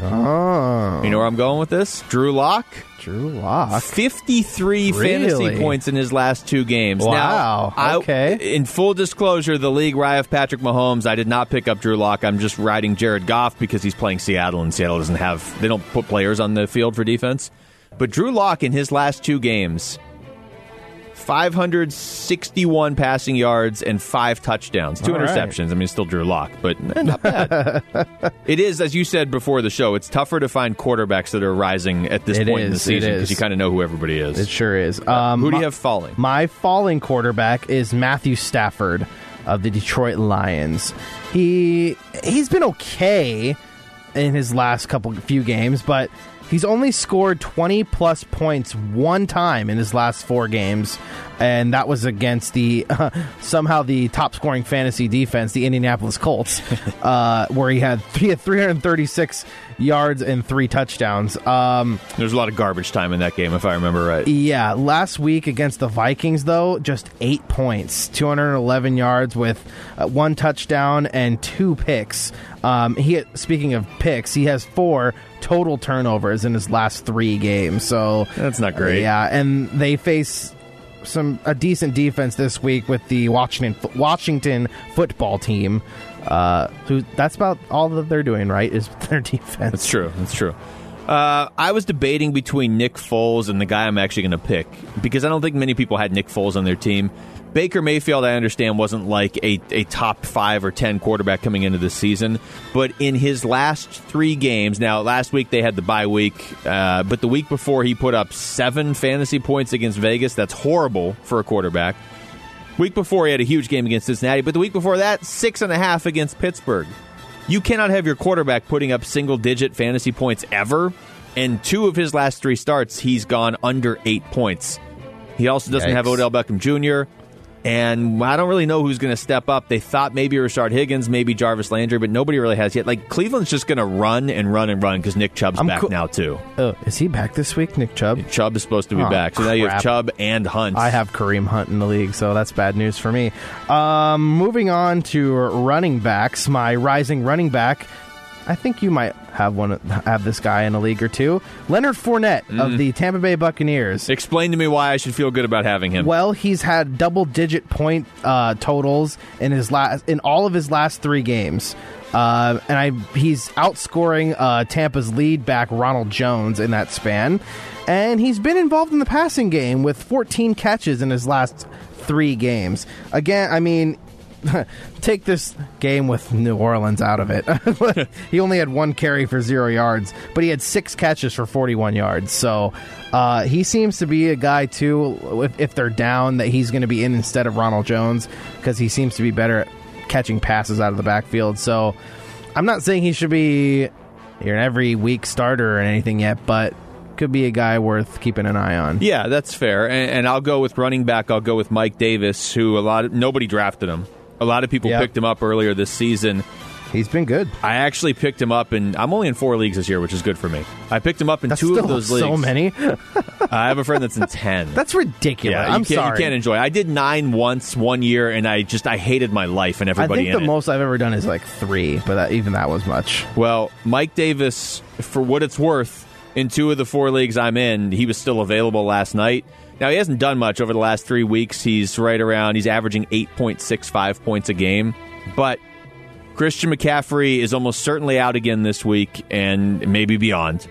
Oh. You know where I'm going with this? Drew Lock. 53 fantasy points in his last 2 games. Wow. Now, in full disclosure, the league where I have Patrick Mahomes, I did not pick up Drew Lock. I'm just riding Jared Goff because he's playing Seattle, and Seattle they don't put players on the field for defense. But Drew Lock in his last 2 games, 561 passing yards and 5 touchdowns, 2 interceptions. Right. I mean, still Drew Lock, but not bad. It is, as you said before the show, it's tougher to find quarterbacks that are rising at this point in the season because you kind of know who everybody is. It sure is. Who do you have falling? My falling quarterback is Matthew Stafford of the Detroit Lions. He's been okay in his last few games, but he's only scored 20-plus points one time in his last 4 games, and that was against the top-scoring fantasy defense, the Indianapolis Colts, where he had 336 yards and 3 touchdowns. There's a lot of garbage time in that game, if I remember right. Yeah, last week against the Vikings, though, just 8 points, 211 yards with 1 touchdown and 2 picks. Speaking of picks, he has 4 total turnovers in his last 3 games. So that's not great. Yeah, and they face a decent defense this week with the Washington football team. That's about all that they're doing, right, is their defense. That's true. I was debating between Nick Foles and the guy I'm actually going to pick because I don't think many people had Nick Foles on their team. Baker Mayfield, I understand, wasn't like a top 5 or 10 quarterback coming into the season. But in his last 3 games, now last week they had the bye week, but the week before he put up 7 fantasy points against Vegas. That's horrible for a quarterback. Week before he had a huge game against Cincinnati, but the week before that, 6.5 against Pittsburgh. You cannot have your quarterback putting up single-digit fantasy points ever. And 2 of his last 3 starts, he's gone under 8 points. He also doesn't have Odell Beckham Jr., and I don't really know who's going to step up. They thought maybe Rashard Higgins, maybe Jarvis Landry, but nobody really has yet. Like, Cleveland's just going to run and run and run because Nick Chubb's back now, too. Is he back this week, Nick Chubb? Yeah, Chubb is supposed to be back. So crap. Now you have Chubb and Hunt. I have Kareem Hunt in the league, so that's bad news for me. Moving on to running backs, my rising running back. I think you might have this guy in a league or two. Leonard Fournette of the Tampa Bay Buccaneers. Explain to me why I should feel good about having him. Well, he's had double-digit point totals in all of his last 3 games, he's outscoring Tampa's lead back Ronald Jones in that span, and he's been involved in the passing game with 14 catches in his last 3 games. Again, I mean, take this game with New Orleans out of it. He only had 1 carry for 0 yards, but he had 6 catches for 41 yards. So he seems to be a guy, too, if they're down, that he's going to be in instead of Ronald Jones because he seems to be better at catching passes out of the backfield. So I'm not saying he should be you're an every week starter or anything yet, but could be a guy worth keeping an eye on. Yeah, that's fair. And I'll go with running back. I'll go with Mike Davis, who nobody drafted him. A lot of people picked him up earlier this season. He's been good. I actually picked him up, and I'm only in 4 leagues this year, which is good for me. I picked him up in 2 of those leagues. So many. I have a friend that's in 10. That's ridiculous. Yeah, I'm sorry. You can't enjoy. I did 9 once, 1 year, and I hated my life and everybody in it. I think the most I've ever done is like 3, but even that was much. Well, Mike Davis, for what it's worth, in 2 of the 4 leagues I'm in, he was still available last night. Now, he hasn't done much over the last 3 weeks. He's averaging 8.65 points a game, but Christian McCaffrey is almost certainly out again this week and maybe beyond.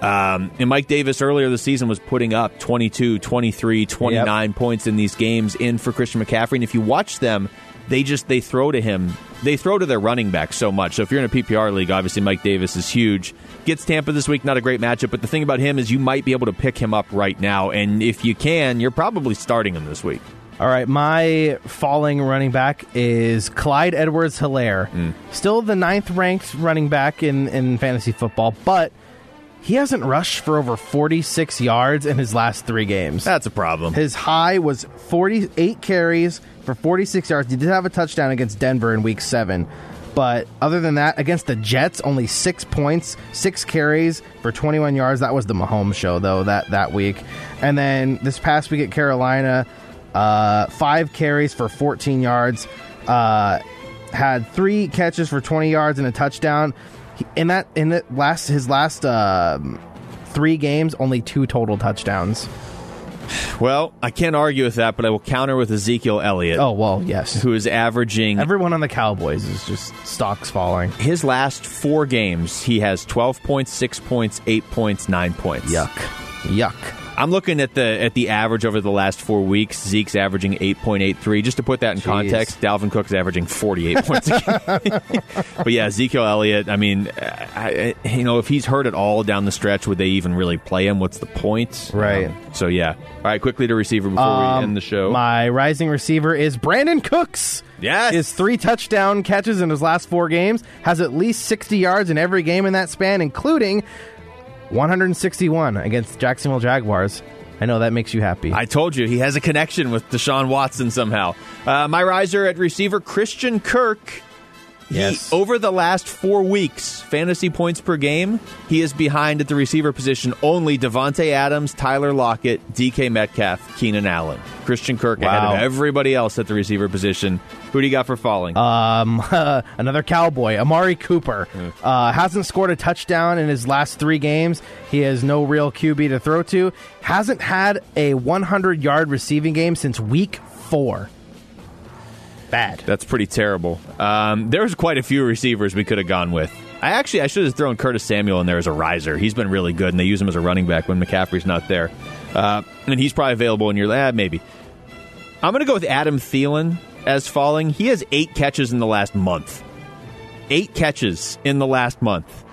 And Mike Davis earlier this season was putting up 22, 23, 29 points in these games in for Christian McCaffrey. And if you watch them, they throw to him. They throw to their running back so much. So if you're in a PPR league, obviously Mike Davis is huge. Gets Tampa this week, not a great matchup. But the thing about him is you might be able to pick him up right now. And if you can, you're probably starting him this week. All right, my falling running back is Clyde Edwards-Helaire. Still the 9th-ranked running back in fantasy football, but he hasn't rushed for over 46 yards in his last 3 games. That's a problem. His high was 48 carries for 46 yards. He did have a touchdown against Denver in Week 7, but other than that, against the Jets, only 6 points, 6 carries for 21 yards. That was the Mahomes show, though, that week. And then this past week at Carolina, 5 carries for 14 yards, had 3 catches for 20 yards and a touchdown. In his last 3 games, only 2 total touchdowns. Well, I can't argue with that, but I will counter with Ezekiel Elliott. Oh, well, yes. Who is averaging... Everyone on the Cowboys is just stocks falling. His last 4 games, he has 12 points, 6 points, 8 points, 9 points. Yuck. I'm looking at the average over the last 4 weeks. Zeke's averaging 8.83. Just to put that in context, Dalvin Cook's averaging 48 points a game. But yeah, Ezekiel Elliott, I mean, if he's hurt at all down the stretch, would they even really play him? What's the point? Right. So yeah. All right, quickly to receiver before we end the show. My rising receiver is Brandon Cooks. Yes. His 3 touchdown catches in his last 4 games. Has at least 60 yards in every game in that span, including 161 against Jacksonville Jaguars. I know that makes you happy. I told you, he has a connection with Deshaun Watson somehow. My riser at receiver, Christian Kirk. Yes. Over the last 4 weeks, fantasy points per game, he is behind at the receiver position only Devontae Adams, Tyler Lockett, DK Metcalf, Keenan Allen. Christian Kirk ahead of everybody else at the receiver position. Who do you got for falling? Another Cowboy, Amari Cooper. Hasn't scored a touchdown in his last 3 games. He has no real QB to throw to. Hasn't had a 100-yard receiving game since Week 4. Bad. That's pretty terrible. There's quite a few receivers we could have gone with. I should have thrown Curtis Samuel in there as a riser. He's been really good, and they use him as a running back when McCaffrey's not there. And he's probably available in your lab, maybe. I'm going to go with Adam Thielen as falling. He has 8 catches in the last month. 8 catches in the last month.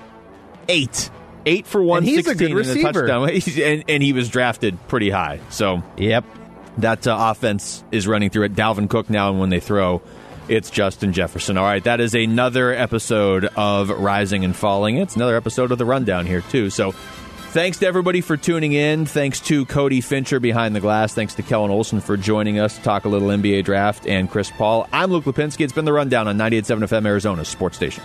8. 8 for 116 and a touchdown. And he was drafted pretty high. So, yep. That offense is running through it. Dalvin Cook now, and when they throw, it's Justin Jefferson. All right, that is another episode of Rising and Falling. It's another episode of The Rundown here, too. So thanks to everybody for tuning in. Thanks to Cody Fincher behind the glass. Thanks to Kellen Olson for joining us to talk a little NBA draft and Chris Paul. I'm Luke Lapinski. It's been The Rundown on 98.7 FM, Arizona Sports Station.